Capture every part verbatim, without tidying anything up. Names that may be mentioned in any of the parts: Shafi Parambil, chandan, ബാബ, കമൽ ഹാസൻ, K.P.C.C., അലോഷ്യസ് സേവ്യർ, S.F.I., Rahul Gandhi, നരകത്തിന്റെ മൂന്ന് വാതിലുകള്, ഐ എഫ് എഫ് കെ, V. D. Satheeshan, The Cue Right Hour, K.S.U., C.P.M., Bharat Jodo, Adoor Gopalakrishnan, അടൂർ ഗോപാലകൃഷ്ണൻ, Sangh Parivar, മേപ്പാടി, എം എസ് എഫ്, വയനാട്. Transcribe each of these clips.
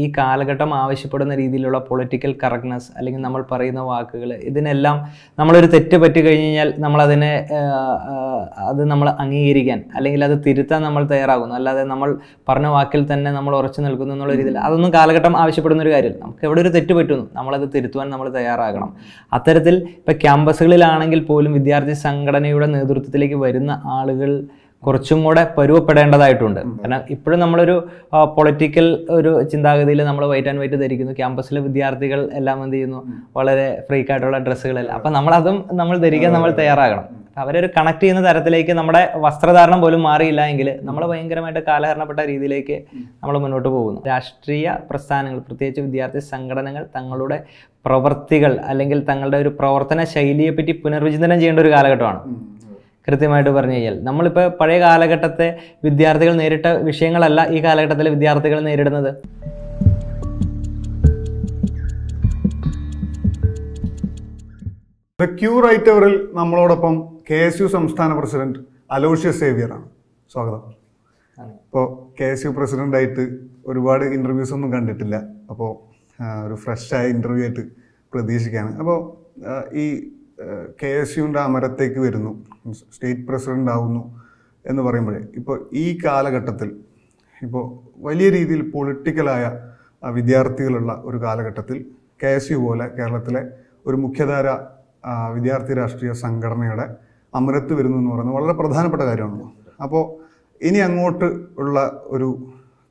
ഈ കാലഘട്ടം ആവശ്യപ്പെടുന്ന രീതിയിലുള്ള പൊളിറ്റിക്കൽ കറക്റ്റ്നെസ് അല്ലെങ്കിൽ നമ്മൾ പറയുന്ന വാക്കുകൾ, ഇതിനെല്ലാം നമ്മളൊരു തെറ്റ് പറ്റി കഴിഞ്ഞ് കഴിഞ്ഞാൽ നമ്മളതിനെ അത് നമ്മൾ അംഗീകരിക്കാൻ അല്ലെങ്കിൽ അത് തിരുത്താൻ നമ്മൾ തയ്യാറാകുന്നു. അല്ലാതെ നമ്മൾ പറഞ്ഞ വാക്കിൽ തന്നെ നമ്മൾ ഉറച്ചു നിൽക്കുന്നു എന്നുള്ള രീതിയിൽ അതൊന്നും കാലഘട്ടം ആവശ്യപ്പെടുന്ന ഒരു കാര്യമില്ല. നമുക്ക് എവിടെ ഒരു തെറ്റ് പറ്റുന്നു നമ്മളത് തിരുത്തുവാൻ നമ്മൾ തയ്യാറാകണം. അത്തരത്തിൽ ഇപ്പോൾ ക്യാമ്പസുകളിലാണെങ്കിൽ പോലും വിദ്യാർത്ഥി സംഘടനയുടെ നേതൃത്വത്തിലേക്ക് വരുന്ന ആളുകൾ കുറച്ചും കൂടെ പരുവപ്പെടേണ്ടതായിട്ടുണ്ട്. കാരണം ഇപ്പോഴും നമ്മളൊരു പൊളിറ്റിക്കൽ ഒരു ചിന്താഗതിയിൽ നമ്മൾ വൈറ്റ് ആൻഡ് വൈറ്റ് ധരിക്കുന്നു. ക്യാമ്പസിലെ വിദ്യാർത്ഥികൾ എല്ലാം എന്ത് ചെയ്യുന്നു, വളരെ ഫ്രീക്ക് ആയിട്ടുള്ള ഡ്രസ്സുകളെല്ലാം. അപ്പം നമ്മളതും നമ്മൾ ധരിക്കാൻ നമ്മൾ തയ്യാറാകണം. അവരൊരു കണക്ട് ചെയ്യുന്ന തരത്തിലേക്ക് നമ്മുടെ വസ്ത്രധാരണം പോലും മാറിയില്ല എങ്കിൽ നമ്മൾ ഭയങ്കരമായിട്ട് കാലഹരണപ്പെട്ട രീതിയിലേക്ക് നമ്മൾ മുന്നോട്ട് പോകുന്നു. രാഷ്ട്രീയ പ്രസ്ഥാനങ്ങൾ, പ്രത്യേകിച്ച് വിദ്യാർത്ഥി സംഘടനകൾ, തങ്ങളുടെ പ്രവൃത്തികൾ അല്ലെങ്കിൽ തങ്ങളുടെ ഒരു പ്രവർത്തന ശൈലിയെപ്പറ്റി പുനർവിചിന്തനം ചെയ്യേണ്ട ഒരു കാലഘട്ടമാണ്. കൃത്യമായിട്ട് പറഞ്ഞു കഴിഞ്ഞാൽ നമ്മളിപ്പോൾ പഴയ കാലഘട്ടത്തെ വിദ്യാർത്ഥികൾ നേരിട്ട വിഷയങ്ങളല്ല ഈ കാലഘട്ടത്തിലെ വിദ്യാർത്ഥികൾ നേരിടുന്നത്. ദ ക്യൂ റൈറ്റവറിൽ നമ്മളോടൊപ്പം കെ എസ് യു സംസ്ഥാന പ്രസിഡന്റ് അലോഷ്യസ് സേവ്യറാണ്. സ്വാഗതം. ഇപ്പോൾ കെ എസ് യു പ്രസിഡന്റായിട്ട് ഒരുപാട് ഇൻ്റർവ്യൂസ് ഒന്നും കണ്ടിട്ടില്ല, അപ്പോൾ ഒരു ഫ്രഷായ ഇൻ്റർവ്യൂ ആയിട്ട് പ്രതീക്ഷിക്കുകയാണ്. അപ്പോൾ ഈ കെ എസ് യുവിൻ്റെ അമരത്തേക്ക് വരുന്നു, സ്റ്റേറ്റ് പ്രസിഡൻ്റ് ആവുന്നു എന്ന് പറയുമ്പോഴേ ഇപ്പോൾ ഈ കാലഘട്ടത്തിൽ ഇപ്പോൾ വലിയ രീതിയിൽ പൊളിറ്റിക്കലായ വിദ്യാർത്ഥികളുള്ള ഒരു കാലഘട്ടത്തിൽ കെ എസ് യു പോലെ കേരളത്തിലെ ഒരു മുഖ്യധാര വിദ്യാർത്ഥി രാഷ്ട്രീയ സംഘടനയുടെ അമരത്ത് വരുന്നു എന്ന് പറയുന്നത് വളരെ പ്രധാനപ്പെട്ട കാര്യമാണല്ലോ. അപ്പോൾ ഇനി അങ്ങോട്ട് ഉള്ള ഒരു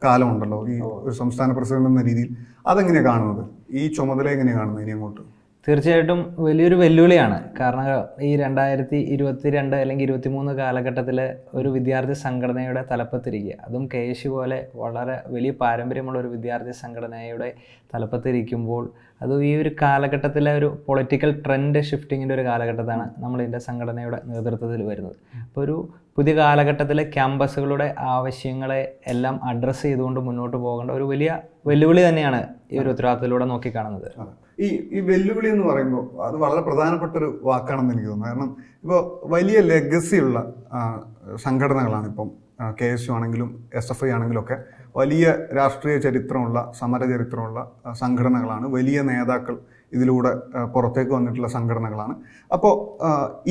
കാലമുണ്ടല്ലോ ഈ ഒരു സംസ്ഥാന പ്രസിഡന്റ് എന്ന രീതിയിൽ, അതെങ്ങനെയാണ് കാണുന്നത്? ഈ ചുമതല എങ്ങനെയാണ് കാണുന്നത് ഇനി അങ്ങോട്ട്? തീർച്ചയായിട്ടും വലിയൊരു വെല്ലുവിളിയാണ്. കാരണം ഈ രണ്ടായിരത്തി ഇരുപത്തി രണ്ട് അല്ലെങ്കിൽ ഇരുപത്തി മൂന്ന് കാലഘട്ടത്തിൽ ഒരു വിദ്യാർത്ഥി സംഘടനയുടെ തലപ്പത്തിരിക്കുക, അതും കെ എസ് യു പോലെ വളരെ വലിയ പാരമ്പര്യമുള്ള ഒരു വിദ്യാർത്ഥി സംഘടനയുടെ തലപ്പത്തിരിക്കുമ്പോൾ, അതും ഈ ഒരു കാലഘട്ടത്തിലെ ഒരു പൊളിറ്റിക്കൽ ട്രെൻഡ് ഷിഫ്റ്റിങ്ങിൻ്റെ ഒരു കാലഘട്ടത്താണ് നമ്മളിതിൻ്റെ സംഘടനയുടെ നേതൃത്വത്തിൽ വരുന്നത്. അപ്പോൾ ഒരു പുതിയ കാലഘട്ടത്തിലെ ക്യാമ്പസുകളുടെ ആവശ്യങ്ങളെ എല്ലാം അഡ്രസ്സ് ചെയ്തുകൊണ്ട് മുന്നോട്ട് പോകേണ്ട ഒരു വലിയ വെല്ലുവിളി തന്നെയാണ് ഈ ഒരു ഉത്തരവാദിത്തത്തിലൂടെ നോക്കിക്കാണുന്നത്. ഈ ഈ വെല്ലുവിളി എന്ന് പറയുമ്പോൾ അത് വളരെ പ്രധാനപ്പെട്ടൊരു വാക്കാണെന്ന് എനിക്ക് തോന്നുന്നു. കാരണം ഇപ്പോൾ വലിയ ലെഗസിയുള്ള സംഘടനകളാണ് ഇപ്പം കെ എസ് യു ആണെങ്കിലും എസ് എഫ് ഐ ആണെങ്കിലും ഒക്കെ വലിയ രാഷ്ട്രീയ ചരിത്രമുള്ള സമരചരിത്രമുള്ള സംഘടനകളാണ്, വലിയ നേതാക്കൾ ഇതിലൂടെ പുറത്തേക്ക് വന്നിട്ടുള്ള സംഘടനകളാണ്. അപ്പോൾ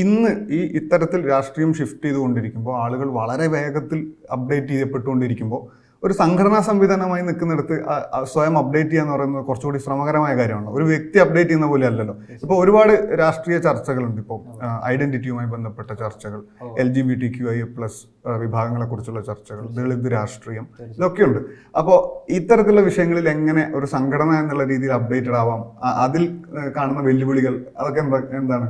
ഇന്ന് ഈ ഇത്തരത്തിൽ രാഷ്ട്രീയം ഷിഫ്റ്റ് ചെയ്തുകൊണ്ടിരിക്കുമ്പോൾ, ആളുകൾ വളരെ വേഗത്തിൽ അപ്ഡേറ്റ് ചെയ്യപ്പെട്ടുകൊണ്ടിരിക്കുമ്പോൾ, ഒരു സംഘടനാ സംവിധാനമായി നിൽക്കുന്നിടത്ത് സ്വയം അപ്ഡേറ്റ് ചെയ്യുക എന്ന് പറയുന്നത് കുറച്ചുകൂടി ശ്രമകരമായ കാര്യമാണ്. ഒരു വ്യക്തി അപ്ഡേറ്റ് ചെയ്യുന്ന പോലെ അല്ലല്ലോ. ഇപ്പോൾ ഒരുപാട് രാഷ്ട്രീയ ചർച്ചകളുണ്ട്. ഇപ്പോൾ ഐഡന്റിറ്റിയുമായി ബന്ധപ്പെട്ട ചർച്ചകൾ, L G B T Q I plus വിഭാഗങ്ങളെ കുറിച്ചുള്ള ചർച്ചകൾ, ദളിത് രാഷ്ട്രീയം, ഇതൊക്കെയുണ്ട്. അപ്പോൾ ഇത്തരത്തിലുള്ള വിഷയങ്ങളിൽ എങ്ങനെ ഒരു സംഘടന എന്നുള്ള രീതിയിൽ അപ്ഡേറ്റഡ് ആവാം, അതിൽ കാണുന്ന വെല്ലുവിളികൾ അതൊക്കെ എന്താണ്?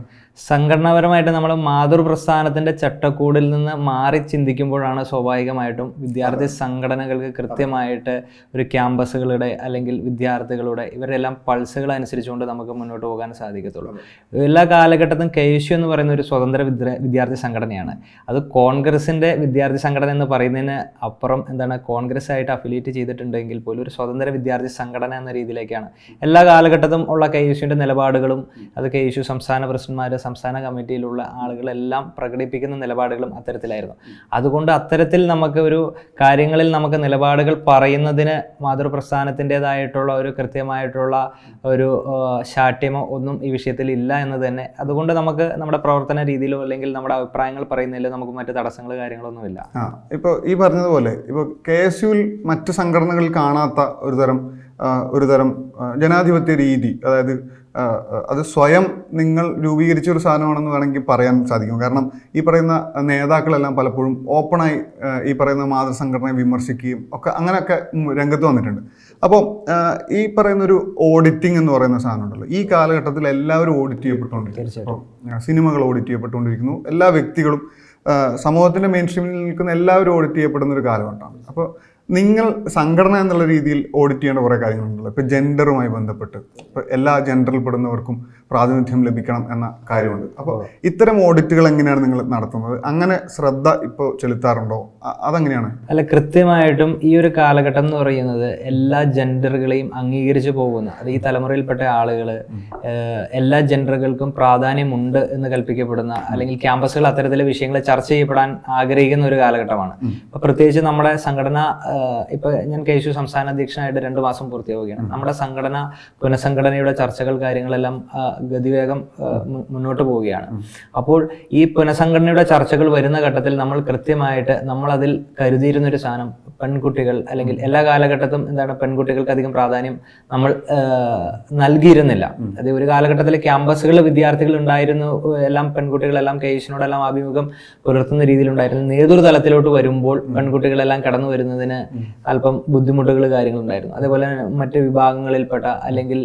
സംഘടനാപരമായിട്ട് നമ്മൾ മാതൃപ്രസ്ഥാനത്തിന്റെ ചട്ടക്കൂടിൽ നിന്ന് മാറി ചിന്തിക്കുമ്പോഴാണ് സ്വാഭാവികമായിട്ടും വിദ്യാർത്ഥി സംഘടനകൾക്ക് കൃത്യമായിട്ട് ഒരു ക്യാമ്പസുകളുടെ അല്ലെങ്കിൽ വിദ്യാർത്ഥികളുടെ ഇവരെല്ലാം പൾസുകൾ അനുസരിച്ചുകൊണ്ട് നമുക്ക് മുന്നോട്ട് പോകാൻ സാധിക്കത്തുള്ളൂ. എല്ലാ കാലഘട്ടത്തും കെ എസ് യു എന്ന് പറയുന്ന ഒരു സ്വതന്ത്ര വിദ്യാർത്ഥി സംഘടനയാണ്. അത് കോൺഗ്രസിന്റെ വിദ്യാർത്ഥി സംഘടന എന്ന് പറയുന്നതിന് അപ്പുറം എന്താണ്, കോൺഗ്രസ് ആയിട്ട് അഫിലിയേറ്റ് ചെയ്തിട്ടുണ്ടെങ്കിൽ പോലും ഒരു സ്വതന്ത്ര വിദ്യാർത്ഥി സംഘടന എന്ന രീതിയിലേക്കാണ് എല്ലാ കാലഘട്ടത്തും ഉള്ള കെ എസ് യുവിൻ്റെ നിലപാടുകളും. അത് കെ എസ് യു സംസ്ഥാന പ്രസിഡന്റ്മാർ, സംസ്ഥാന കമ്മിറ്റിയിലുള്ള ആളുകളെല്ലാം പ്രകടിപ്പിക്കുന്ന നിലപാടുകളും അത്തരത്തിലായിരുന്നു. അതുകൊണ്ട് അത്തരത്തിൽ നമുക്ക് ഒരു കാര്യങ്ങളിൽ നമുക്ക് നിലപാടുകൾ പറയുന്നതിന് മാതൃപ്രസ്ഥാനത്തിൻ്റെതായിട്ടുള്ള ഒരു കൃത്യമായിട്ടുള്ള ഒരു ശാഠ്യമോ ഒന്നും ഈ വിഷയത്തിൽ ഇല്ല എന്ന് തന്നെ. അതുകൊണ്ട് നമുക്ക് നമ്മുടെ പ്രവർത്തന രീതിയിലോ അല്ലെങ്കിൽ നമ്മുടെ അഭിപ്രായങ്ങൾ പറയുന്നതിലോ നമുക്ക് മറ്റ് തടസ്സങ്ങൾ കാര്യങ്ങളൊന്നും ഇല്ല. ഇപ്പോൾ ഈ പറഞ്ഞതുപോലെ ഇപ്പോൾ കെ എസ് യുവിൽ മറ്റ് സംഘടനകൾ കാണാത്ത ഒരു തരം ഒരു തരം ജനാധിപത്യ രീതി, അതായത് അത് സ്വയം നിങ്ങൾ രൂപീകരിച്ച ഒരു സാധനമാണെന്ന് വേണമെങ്കിൽ പറയാൻ സാധിക്കും. കാരണം ഈ പറയുന്ന നേതാക്കളെല്ലാം പലപ്പോഴും ഓപ്പണായി ഈ പറയുന്ന മാതൃസംഘടനയെ വിമർശിക്കുകയും ഒക്കെ അങ്ങനെയൊക്കെ രംഗത്ത് വന്നിട്ടുണ്ട്. അപ്പോൾ ഈ പറയുന്നൊരു ഓഡിറ്റിംഗ് എന്ന് പറയുന്ന സാധനം ഉണ്ടല്ലോ, ഈ കാലഘട്ടത്തിൽ എല്ലാവരും ഓഡിറ്റ് ചെയ്യപ്പെട്ടുകൊണ്ടിരിക്കുന്നു. സിനിമകൾ ഓഡിറ്റ് ചെയ്യപ്പെട്ടുകൊണ്ടിരിക്കുന്നു. എല്ലാ വ്യക്തികളും സമൂഹത്തിൻ്റെ മെയിൻ സ്ട്രീമിൽ നിൽക്കുന്ന എല്ലാവരും ഓഡിറ്റ് ചെയ്യപ്പെടുന്ന ഒരു കാലഘട്ടമാണ്. അപ്പോൾ നിങ്ങൾ സംഘടന എന്നുള്ള രീതിയിൽ ഓഡിറ്റ് ചെയ്യേണ്ട കുറേ കാര്യങ്ങളുണ്ടല്ലോ. ഇപ്പോൾ ജെൻഡറുമായി ബന്ധപ്പെട്ട് ഇപ്പോൾ എല്ലാ ജെൻഡറിൽ പെടുന്നവർക്കും പ്രാതിനിധ്യം ലഭിക്കണം എന്ന കാര്യമുണ്ട്. അപ്പോൾ ഇത്തരം ഓഡിറ്റുകൾ എങ്ങനെയാണ് നിങ്ങൾ നടത്തുന്നത്? അങ്ങനെ ശ്രദ്ധ ഇപ്പോൾ ചെലുത്താറുണ്ടോ? അതെങ്ങനെയാണ്? അല്ല, കൃത്യമായിട്ടും ഈ ഒരു കാലഘട്ടം എന്ന് പറയുന്നത് എല്ലാ ജെൻഡറുകളെയും അംഗീകരിച്ചു പോകുന്ന, അത് ഈ തലമുറയിൽപ്പെട്ട ആളുകൾ എല്ലാ ജെൻഡറുകൾക്കും പ്രാധാന്യമുണ്ട് എന്ന് കൽപ്പിക്കപ്പെടുന്ന, അല്ലെങ്കിൽ ക്യാമ്പസുകൾ അത്തരത്തിലെ വിഷയങ്ങൾ ചർച്ച ചെയ്യപ്പെടാൻ ആഗ്രഹിക്കുന്ന ഒരു കാലഘട്ടമാണ്. അപ്പോൾ പ്രത്യേകിച്ച് നമ്മുടെ സംഘടന, ഇപ്പോൾ ഞാൻ കെ എസ് യു സംസ്ഥാന അധ്യക്ഷനായിട്ട് രണ്ട് മാസം പൂർത്തിയാവുകയാണ്. നമ്മുടെ സംഘടന പുനഃസംഘടനയുടെ ചർച്ചകൾ കാര്യങ്ങളെല്ലാം ഗതിവേഗം മുന്നോട്ട് പോവുകയാണ്. അപ്പോൾ ഈ പുനഃസംഘടനയുടെ ചർച്ചകൾ വരുന്ന ഘട്ടത്തിൽ നമ്മൾ കൃത്യമായിട്ട് നമ്മളതിൽ കരുതിയിരുന്നൊരു സാധനം പെൺകുട്ടികൾ, അല്ലെങ്കിൽ എല്ലാ കാലഘട്ടത്തും എന്താണ് പെൺകുട്ടികൾക്ക് അധികം പ്രാധാന്യം നമ്മൾ നൽകിയിരുന്നില്ല. അത് ഒരു കാലഘട്ടത്തിൽ ക്യാമ്പസുകൾ വിദ്യാർത്ഥികൾ ഉണ്ടായിരുന്നു, എല്ലാം പെൺകുട്ടികളെല്ലാം കെ എസ് യുവിനോടെല്ലാം ആഭിമുഖ്യം പുലർത്തുന്ന രീതിയിലുണ്ടായിരുന്നു. നേതൃതലത്തിലോട്ട് വരുമ്പോൾ പെൺകുട്ടികളെല്ലാം കടന്നു വരുന്നതിന് അല്പം ബുദ്ധിമുട്ടുകൾ കാര്യങ്ങളുണ്ടായിരുന്നു. അതേപോലെ മറ്റ് വിഭാഗങ്ങളിൽപ്പെട്ട അല്ലെങ്കിൽ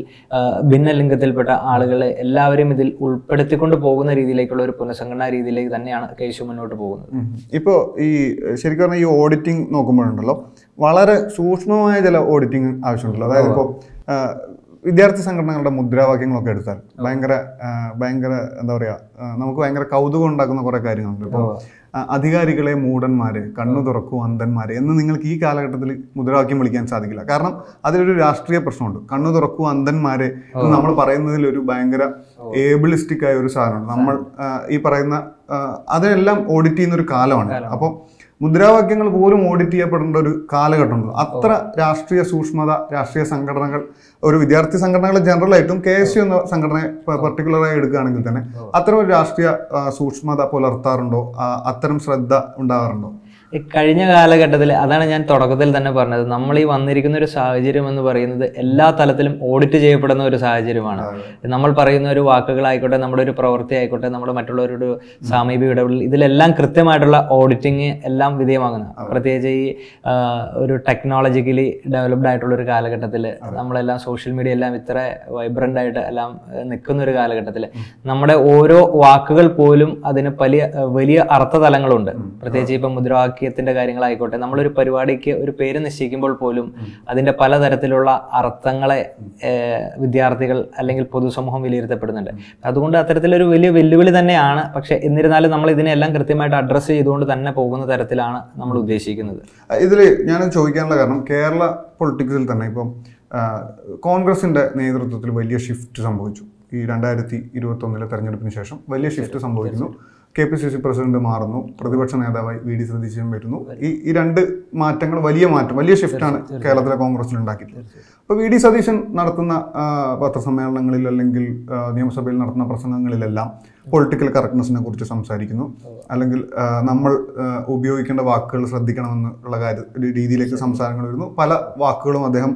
ഭിന്നലിംഗത്തിൽപ്പെട്ട ആളുകളെ എല്ലാവരും ഇതിൽ ഉൾപ്പെടുത്തിക്കൊണ്ട് പോകുന്ന രീതിയിലേക്കുള്ള ഒരു പുനഃസംഘടനാ രീതിയിലേക്ക് തന്നെയാണ് കേസ് മുന്നോട്ട് പോകുന്നത്. ഇപ്പോൾ ഈ ശരിക്കും പറഞ്ഞാൽ ഈ ഓഡിറ്റിംഗ് നോക്കുമ്പോഴുണ്ടല്ലോ, വളരെ സൂക്ഷ്മമായ ചില ഓഡിറ്റിംഗ് ആവശ്യമുണ്ടല്ലോ. അതായത് ഇപ്പോൾ വിദ്യാർത്ഥി സംഘടനകളുടെ മുദ്രാവാക്യങ്ങളൊക്കെ എടുത്താൽ ഭയങ്കര ഭയങ്കര എന്താ പറയുക, നമുക്ക് ഭയങ്കര കൗതുകം ഉണ്ടാക്കുന്ന കുറേ കാര്യങ്ങളുണ്ട്. ഇപ്പോൾ അധികാരികളെ മൂടന്മാര്, കണ്ണു തുറക്കൂ അന്ധന്മാര് എന്ന് നിങ്ങൾക്ക് ഈ കാലഘട്ടത്തിൽ മുദ്രാവാക്യം വിളിക്കാൻ സാധിക്കില്ല. കാരണം അതിലൊരു രാഷ്ട്രീയ പ്രശ്നമുണ്ട്. കണ്ണു തുറക്കൂ അന്ധന്മാര് എന്ന് നമ്മൾ പറയുന്നതിൽ ഒരു ഭയങ്കര ഏബിളിസ്റ്റിക് ആയ ഒരു സാധനമുണ്ട്. നമ്മൾ ഈ പറയുന്ന അതിനെല്ലാം ഓഡിറ്റ് ചെയ്യുന്ന ഒരു കാലമാണ്. അപ്പം മുദ്രാവാക്യങ്ങൾ പോലും ഓഡിറ്റ് ചെയ്യപ്പെടേണ്ട ഒരു കാലഘട്ടമുണ്ട്. അത്ര രാഷ്ട്രീയ സൂക്ഷ്മത രാഷ്ട്രീയ സംഘടനകൾ, ഒരു വിദ്യാർത്ഥി സംഘടനകൾ ജനറലായിട്ടും കെ എസ് യു എന്ന സംഘടനയെ പർട്ടിക്കുലറായി എടുക്കുകയാണെങ്കിൽ തന്നെ അത്തരം ഒരു രാഷ്ട്രീയ സൂക്ഷ്മത പുലർത്താറുണ്ടോ? അത്തരം ശ്രദ്ധ ഉണ്ടാകാറുണ്ടോ? കഴിഞ്ഞ കാലഘട്ടത്തിൽ അതാണ് ഞാൻ തുടക്കത്തിൽ തന്നെ പറഞ്ഞത്, നമ്മൾ ഈ വന്നിരിക്കുന്ന ഒരു സാഹചര്യം എന്ന് പറയുന്നത് എല്ലാ തലത്തിലും ഓഡിറ്റ് ചെയ്യപ്പെടുന്ന ഒരു സാഹചര്യമാണ്. നമ്മൾ പറയുന്ന ഒരു വാക്കുകളായിക്കോട്ടെ, നമ്മുടെ ഒരു പ്രവൃത്തി ആയിക്കോട്ടെ, നമ്മുടെ മറ്റുള്ളവരുടെ സാമീപ്യ ഇടപെടൽ, ഇതിലെല്ലാം കൃത്യമായിട്ടുള്ള ഓഡിറ്റിങ് എല്ലാം വിധേയമാകുന്ന, പ്രത്യേകിച്ച് ഈ ഒരു ടെക്നോളജിക്കലി ഡെവലപ്ഡ് ആയിട്ടുള്ള ഒരു കാലഘട്ടത്തിൽ, നമ്മളെല്ലാം സോഷ്യൽ മീഡിയ എല്ലാം ഇത്ര വൈബ്രൻ്റ് ആയിട്ട് എല്ലാം നിൽക്കുന്ന ഒരു കാലഘട്ടത്തിൽ നമ്മുടെ ഓരോ വാക്കുകൾ പോലും അതിന് വലിയ വലിയ അർത്ഥതലങ്ങളുണ്ട്. പ്രത്യേകിച്ച് ഇപ്പം മുദ്രാവാക്യ ത്തിന്റെ കാര്യങ്ങളായിക്കോട്ടെ, നമ്മളൊരു പരിപാടിക്ക് ഒരു പേര് നിശ്ചയിക്കുമ്പോൾ പോലും അതിന്റെ പലതരത്തിലുള്ള അർത്ഥങ്ങളെ വിദ്യാർത്ഥികൾ അല്ലെങ്കിൽ പൊതുസമൂഹം വിലയിരുത്തപ്പെടുന്നുണ്ട്. അതുകൊണ്ട് അത്തരത്തിലൊരു വലിയ വെല്ലുവിളി തന്നെയാണ്. പക്ഷെ എന്നിരുന്നാലും നമ്മൾ ഇതിനെല്ലാം കൃത്യമായിട്ട് അഡ്രസ്സ് ചെയ്തുകൊണ്ട് തന്നെ പോകുന്ന തരത്തിലാണ് നമ്മൾ ഉദ്ദേശിക്കുന്നത്. ഇതിൽ ഞാൻ ചോദിക്കാനുള്ള കാരണം, കേരള പൊളിറ്റിക്സിൽ തന്നെ ഇപ്പം കോൺഗ്രസിന്റെ നേതൃത്വത്തിൽ വലിയ ഷിഫ്റ്റ് സംഭവിച്ചു. ഈ രണ്ടായിരത്തി ഇരുപത്തി ഒന്നിലെ തെരഞ്ഞെടുപ്പിന് ശേഷം വലിയ ഷിഫ്റ്റ് സംഭവിക്കുന്നു. K P C C president മാറുന്നു, പ്രതിപക്ഷ നേതാവായി വി ഡി സതീശൻ വരുന്നു. ഈ ഈ രണ്ട് മാറ്റങ്ങൾ വലിയ മാറ്റം വലിയ ഷിഫ്റ്റാണ് കേരളത്തിലെ കോൺഗ്രസിൽ ഉണ്ടാക്കിയിട്ടുള്ളത്. അപ്പോൾ വി ഡി സതീശൻ നടത്തുന്ന പത്രസമ്മേളനങ്ങളിൽ അല്ലെങ്കിൽ നിയമസഭയിൽ നടത്തുന്ന പ്രസംഗങ്ങളിലെല്ലാം പൊളിറ്റിക്കൽ കറക്റ്റ്നെസ്സിനെ കുറിച്ച് സംസാരിക്കുന്നു, അല്ലെങ്കിൽ നമ്മൾ ഉപയോഗിക്കേണ്ട വാക്കുകൾ ശ്രദ്ധിക്കണമെന്നുള്ള കാര്യ രീതിയിലേക്ക് സംസാരങ്ങൾ വരുന്നു. പല വാക്കുകളും അദ്ദേഹം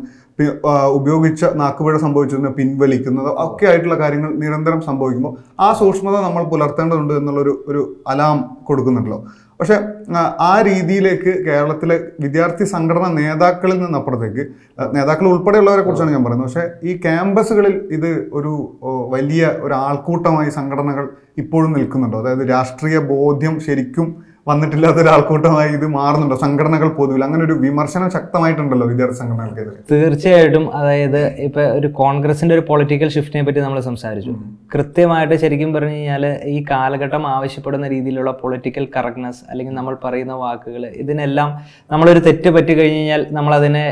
ഉപയോഗിച്ച നാക്കുപുഴ സംഭവിച്ചതിന് പിൻവലിക്കുന്നത് ഒക്കെ ആയിട്ടുള്ള കാര്യങ്ങൾ നിരന്തരം സംഭവിക്കുമ്പോൾ ആ സൂക്ഷ്മത നമ്മൾ പുലർത്തേണ്ടതുണ്ട് എന്നുള്ളൊരു ഒരു അലാം കൊടുക്കുന്നുണ്ടല്ലോ. പക്ഷെ ആ രീതിയിലേക്ക് കേരളത്തിലെ വിദ്യാർത്ഥി സംഘടന നേതാക്കളിൽ നിന്നപ്പുറത്തേക്ക്, നേതാക്കൾ ഉൾപ്പെടെയുള്ളവരെ കുറിച്ചാണ് ഞാൻ പറയുന്നത്, പക്ഷേ ഈ ക്യാമ്പസുകളിൽ ഇത് ഒരു വലിയ ഒരു ആൾക്കൂട്ടമായി സംഘടനകൾ ഇപ്പോഴും നിൽക്കുന്നുണ്ടോ? അതായത് രാഷ്ട്രീയ ബോധ്യം ശരിക്കും വന്നിട്ടില്ലാത്ത ഒരാൾക്കൂട്ടമായി ഇത് മാറുന്നുണ്ടോ? സംഘടനകൾ പൊതുവിൽ അങ്ങനെ ഒരു വിമർശനം ശക്തമായിട്ടുണ്ടല്ലോ വിദ്യാർത്ഥി സംഘടനകൾക്കെതിരെ. തീർച്ചയായിട്ടും. അതായത് ഇപ്പൊ ഒരു കോൺഗ്രസിന്റെ ഒരു പൊളിറ്റിക്കൽ ഷിഫ്റ്റിനെ പറ്റി നമ്മൾ സംസാരിച്ചു. കൃത്യമായിട്ട് ശരിക്കും പറഞ്ഞു കഴിഞ്ഞാൽ ഈ കാലഘട്ടം ആവശ്യപ്പെടുന്ന രീതിയിലുള്ള പൊളിറ്റിക്കൽ കറക്റ്റ്നെസ്, അല്ലെങ്കിൽ നമ്മൾ പറയുന്ന വാക്കുകൾ, ഇതിനെല്ലാം നമ്മളൊരു തെറ്റ് പറ്റി കഴിഞ്ഞു കഴിഞ്ഞാൽ നമ്മളതിനെ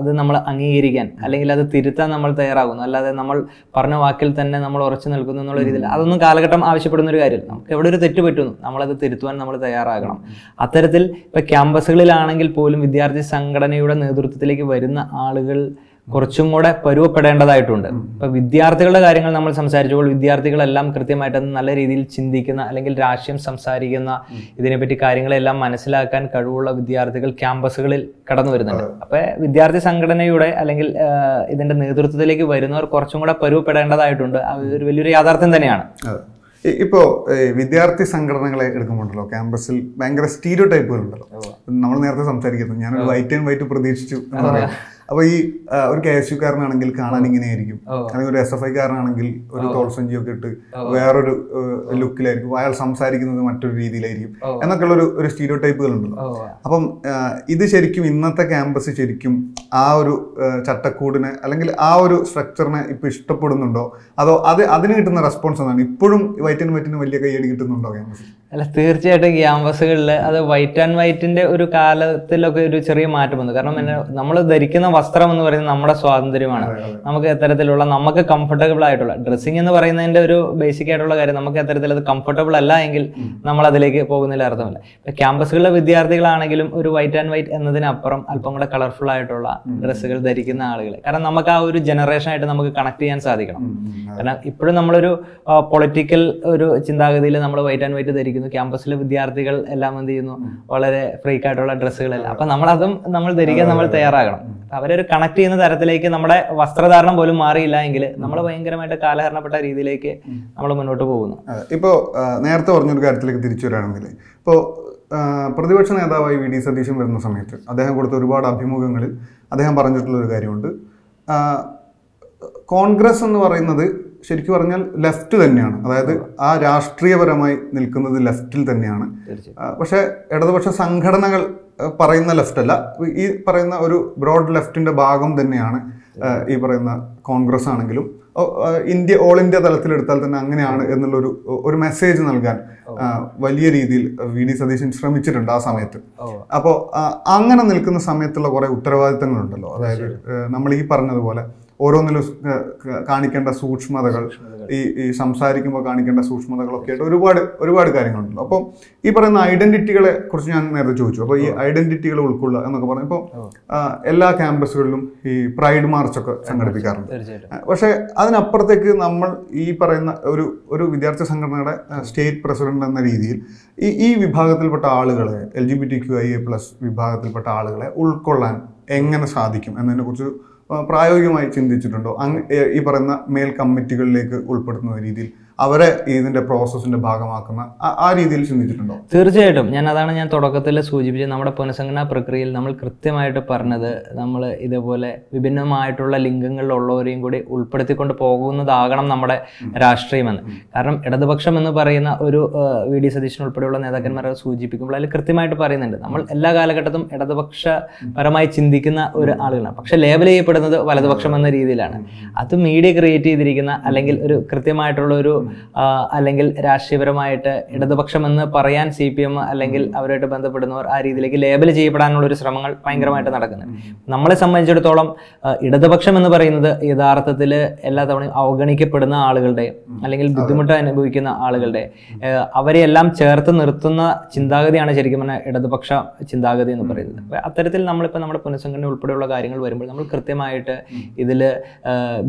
അത് നമ്മൾ അംഗീകരിക്കാൻ അല്ലെങ്കിൽ അത് തിരുത്താൻ നമ്മൾ തയ്യാറാകുന്നു. അല്ലാതെ നമ്മൾ പറഞ്ഞ വാക്കിൽ തന്നെ നമ്മൾ ഉറച്ചു നിൽക്കുന്നു എന്നുള്ള രീതിയിൽ അതൊന്നും കാലഘട്ടം ആവശ്യപ്പെടുന്ന ഒരു കാര്യമില്ല. നമുക്ക് എവിടെ ഒരു തെറ്റ് പറ്റുന്നു നമ്മളത് തിരുത്തുവാൻ നമ്മൾ തയ്യാറാകണം. അത്തരത്തിൽ ഇപ്പൊ ക്യാമ്പസുകളിലാണെങ്കിൽ പോലും വിദ്യാർത്ഥി സംഘടനയുടെ നേതൃത്വത്തിലേക്ക് വരുന്ന ആളുകൾ കുറച്ചും കൂടെ പരുവപ്പെടേണ്ടതായിട്ടുണ്ട്. ഇപ്പൊ വിദ്യാർത്ഥികളുടെ കാര്യങ്ങൾ നമ്മൾ സംസാരിച്ചപ്പോൾ വിദ്യാർത്ഥികളെല്ലാം കൃത്യമായിട്ട് നല്ല രീതിയിൽ ചിന്തിക്കുന്ന, അല്ലെങ്കിൽ രാഷ്ട്രീയം സംസാരിക്കുന്ന, ഇതിനെപ്പറ്റി കാര്യങ്ങളെല്ലാം മനസ്സിലാക്കാൻ കഴിവുള്ള വിദ്യാർത്ഥികൾ ക്യാമ്പസുകളിൽ കടന്നു വരുന്നുണ്ട്. അപ്പൊ വിദ്യാർത്ഥി സംഘടനയുടെ അല്ലെങ്കിൽ ഇതിന്റെ നേതൃത്വത്തിലേക്ക് വരുന്നവർ കുറച്ചും കൂടെ പരുവപ്പെടേണ്ടതായിട്ടുണ്ട്. അതൊരു വലിയൊരു യാഥാർത്ഥ്യം തന്നെയാണ്. ഇപ്പോൾ വിദ്യാർത്ഥി സംഘടനകളെ എടുക്കുമ്പോണ്ടല്ലോ ക്യാമ്പസിൽ ഭയങ്കര സ്റ്റീരിയോടൈപ്പുകളുണ്ടല്ലോ. നമ്മൾ നേരത്തെ സംസാരിക്കുന്നത് ഞാനൊരു വൈറ്റ് ആൻഡ് വൈറ്റ് പ്രതീക്ഷിച്ചു എന്ന് പറയാം. അപ്പൊ ഈ ഒരു കെ എസ് യു കാരനാണെങ്കിൽ കാണാൻ ഇങ്ങനെയായിരിക്കും, അല്ലെങ്കിൽ ഒരു എസ് എഫ് ഐ കാരനാണെങ്കിൽ ഒരു തോൾസഞ്ചി ഒക്കെ ഇട്ട് വേറൊരു ലുക്കിലായിരിക്കും, അയാൾ സംസാരിക്കുന്നത് മറ്റൊരു രീതിയിലായിരിക്കും എന്നൊക്കെയുള്ള ഒരു ഒരു സ്റ്റീരിയോ ടൈപ്പുകളുണ്ടല്ലോ. അപ്പം ഇത് ശരിക്കും ഇന്നത്തെ ക്യാമ്പസ് ശരിക്കും ആ ഒരു ചട്ടക്കൂടിനെ അല്ലെങ്കിൽ ആ ഒരു സ്ട്രക്ചറിനെ ഇപ്പൊ ഇഷ്ടപ്പെടുന്നുണ്ടോ, അതോ അത് അതിന് കിട്ടുന്ന റെസ്പോൺസ് എന്താണ്? ഇപ്പോഴും വൈറ്റ് ആൻഡ് വൈറ്റിന് വലിയ കൈയ്യടി കിട്ടുന്നുണ്ടോ ക്യാമ്പസിൽ? അല്ല, തീർച്ചയായിട്ടും ക്യാമ്പസുകളിൽ അത് വൈറ്റ് ആൻഡ് വൈറ്റിന്റെ ഒരു കാലത്തിലൊക്കെ ഒരു ചെറിയ മാറ്റം വന്നു. കാരണം നമ്മൾ ധരിക്കുന്ന വസ്ത്രം എന്ന് പറയുന്നത് നമ്മുടെ സ്വാതന്ത്ര്യമാണ്. നമുക്ക് എത്തരത്തിലുള്ള നമുക്ക് കംഫർട്ടബിൾ ആയിട്ടുള്ള ഡ്രസ്സിങ് എന്ന് പറയുന്നതിന്റെ ഒരു ബേസിക് ആയിട്ടുള്ള കാര്യം, നമുക്ക് എത്തരത്തിൽ അത് കംഫർട്ടബിൾ അല്ല എങ്കിൽ നമ്മൾ അതിലേക്ക് പോകുന്നതിൽ അർത്ഥമില്ല. ഇപ്പൊ ക്യാമ്പസുകളിലെ വിദ്യാർത്ഥികളാണെങ്കിലും ഒരു വൈറ്റ് ആൻഡ് വൈറ്റ് എന്നതിനപ്പുറം അല്പം കൂടെ കളർഫുൾ ആയിട്ടുള്ള ഡ്രസ്സുകൾ ധരിക്കുന്ന ആളുകൾ, കാരണം നമുക്ക് ആ ഒരു ജനറേഷനായിട്ട് നമുക്ക് കണക്ട് ചെയ്യാൻ സാധിക്കണം. കാരണം ഇപ്പോഴും നമ്മളൊരു പൊളിറ്റിക്കൽ ഒരു ചിന്താഗതിയിൽ നമ്മൾ വൈറ്റ് ആൻഡ് വൈറ്റ് ധരിക്കുന്നു. ക്യാമ്പസിലെ വിദ്യാർത്ഥികൾ എല്ലാം എന്ത് ചെയ്യുന്നു, വളരെ ഫ്രീക്ക് ആയിട്ടുള്ള ഡ്രസ്സുകളെല്ലാം. അപ്പൊ നമ്മളതും നമ്മൾ ധരിക്കാൻ നമ്മൾ തയ്യാറാകണം. അവരൊരു കണക്ട് ചെയ്യുന്ന തരത്തിലേക്ക് നമ്മുടെ വസ്ത്രധാരണം പോലും മാറിയില്ല എങ്കിൽ നമ്മൾ ഭയങ്കരമായിട്ട് കാലഹരണപ്പെട്ട രീതിയിലേക്ക് നമ്മൾ മുന്നോട്ട് പോകുന്നു. ഇപ്പോ നേരത്തെ പറഞ്ഞൊരു കാര്യത്തിലേക്ക് തിരിച്ചു വരാണെങ്കിൽ, ഇപ്പോൾ പ്രതിപക്ഷ നേതാവായി വി ഡി സതീശൻ വരുന്ന സമയത്ത് അദ്ദേഹം കൊടുത്ത ഒരുപാട് അഭിമുഖങ്ങളിൽ അദ്ദേഹം പറഞ്ഞിട്ടുള്ള ഒരു കാര്യമുണ്ട്, കോൺഗ്രസ് എന്ന് പറയുന്നത് ശരിക്കും പറഞ്ഞാൽ ലെഫ്റ്റ് തന്നെയാണ്, അതായത് ആ രാഷ്ട്രീയപരമായി നിൽക്കുന്നത് ലെഫ്റ്റിൽ തന്നെയാണ്, പക്ഷെ ഇടതുപക്ഷ സംഘടനകൾ പറയുന്ന ലെഫ്റ്റ് അല്ല, ഈ പറയുന്ന ഒരു ബ്രോഡ് ലെഫ്റ്റിന്റെ ഭാഗം തന്നെയാണ് ഈ പറയുന്ന കോൺഗ്രസ് ആണെങ്കിലും. ഇന്ത്യ ഓൾ ഇന്ത്യ തലത്തിലെടുത്താൽ തന്നെ അങ്ങനെയാണ് എന്നുള്ളൊരു ഒരു മെസ്സേജ് നൽകാൻ വലിയ രീതിയിൽ വി ഡി സതീശൻ ശ്രമിച്ചിട്ടുണ്ട് ആ സമയത്ത്. അപ്പോൾ അങ്ങനെ നിൽക്കുന്ന സമയത്തുള്ള കുറെ ഉത്തരവാദിത്തങ്ങളുണ്ടല്ലോ, അതായത് നമ്മൾ ഈ പറഞ്ഞതുപോലെ ഓരോന്നിലും കാണിക്കേണ്ട സൂക്ഷ്മതകൾ, ഈ ഈ സംസാരിക്കുമ്പോൾ കാണിക്കേണ്ട സൂക്ഷ്മതകളൊക്കെ ആയിട്ട് ഒരുപാട് ഒരുപാട് കാര്യങ്ങളുണ്ടല്ലോ. അപ്പോൾ ഈ പറയുന്ന ഐഡന്റിറ്റികളെ കുറിച്ച് ഞാൻ നേരത്തെ ചോദിച്ചു. അപ്പോൾ ഈ ഐഡന്റിറ്റികൾ ഉൾക്കൊള്ളുക എന്നൊക്കെ പറഞ്ഞു, ഇപ്പോൾ എല്ലാ ക്യാമ്പസുകളിലും ഈ പ്രൈഡ് മാർച്ചൊക്കെ സംഘടിപ്പിക്കാറുണ്ട്. പക്ഷേ അതിനപ്പുറത്തേക്ക് നമ്മൾ ഈ പറയുന്ന ഒരു ഒരു വിദ്യാർത്ഥി സംഘടനയുടെ സ്റ്റേറ്റ് പ്രസിഡന്റ് എന്ന രീതിയിൽ ഈ ഈ വിഭാഗത്തിൽപ്പെട്ട ആളുകളെ, L G B T Q I A plus വിഭാഗത്തിൽപ്പെട്ട ആളുകളെ ഉൾക്കൊള്ളാൻ എങ്ങനെ സാധിക്കും എന്നതിനെ കുറിച്ച് പ്രായോഗികമായി ചിന്തിച്ചിട്ടുണ്ടോ? ഈ പറയുന്ന മേൽ കമ്മിറ്റികളിലേക്ക് ഉൾപ്പെടുത്തുന്ന രീതിയിൽ അവരെ ഇതിന്റെ പ്രോസസ്സിന്റെ ഭാഗമാക്കുന്ന ആ രീതിയിൽ ചിന്തിച്ചിട്ടുണ്ടോ? തീർച്ചയായിട്ടും. ഞാൻ അതാണ് ഞാൻ തുടക്കത്തിൽ സൂചിപ്പിച്ചത്, നമ്മുടെ പുനഃസംഘടനാ പ്രക്രിയയിൽ നമ്മൾ കൃത്യമായിട്ട് പറഞ്ഞത് നമ്മൾ ഇതേപോലെ വിഭിന്നമായിട്ടുള്ള ലിംഗങ്ങളിലുള്ളവരെയും കൂടി ഉൾപ്പെടുത്തിക്കൊണ്ട് പോകുന്നതാകണം നമ്മുടെ രാഷ്ട്രീയമെന്ന്. കാരണം ഇടതുപക്ഷം എന്ന് പറയുന്ന ഒരു വി ഡി സതീശൻ ഉൾപ്പെടെയുള്ള നേതാക്കന്മാരെ സൂചിപ്പിക്കുമ്പോൾ അതിൽ കൃത്യമായിട്ട് പറയുന്നുണ്ട്, നമ്മൾ എല്ലാ കാലഘട്ടത്തും ഇടതുപക്ഷപരമായി ചിന്തിക്കുന്ന ഒരു ആളുകളാണ്, പക്ഷെ ലേബൽ ചെയ്യപ്പെടുന്നത് വലതുപക്ഷം എന്ന രീതിയിലാണ്. അത് മീഡിയ ക്രിയേറ്റ് ചെയ്തിരിക്കുന്ന അല്ലെങ്കിൽ ഒരു കൃത്യമായിട്ടുള്ള ഒരു അല്ലെങ്കിൽ രാഷ്ട്രീയപരമായിട്ട് ഇടതുപക്ഷം എന്ന് പറയാൻ സി പി എം അല്ലെങ്കിൽ അവരുമായിട്ട് ബന്ധപ്പെടുന്നവർ ആ രീതിയിലേക്ക് ലേബൽ ചെയ്യപ്പെടാനുള്ള ഒരു ശ്രമങ്ങൾ ഭയങ്കരമായിട്ട് നടക്കുന്നുണ്ട്. നമ്മളെ സംബന്ധിച്ചിടത്തോളം ഇടതുപക്ഷം എന്ന് പറയുന്നത് യഥാർത്ഥത്തിൽ എല്ലാ തവണയും അവഗണിക്കപ്പെടുന്ന ആളുകളുടെ അല്ലെങ്കിൽ ബുദ്ധിമുട്ട് അനുഭവിക്കുന്ന ആളുകളുടെ അവരെയെല്ലാം ചേർത്ത് നിർത്തുന്ന ചിന്താഗതിയാണ് ശരിക്കും പറഞ്ഞാൽ ഇടതുപക്ഷ ചിന്താഗതി എന്ന് പറയുന്നത്. അപ്പോൾ അത്തരത്തിൽ നമ്മളിപ്പോൾ നമ്മുടെ പുനഃസംഘടന ഉൾപ്പെടെയുള്ള കാര്യങ്ങൾ വരുമ്പോൾ നമ്മൾ കൃത്യമായിട്ട് ഇതിൽ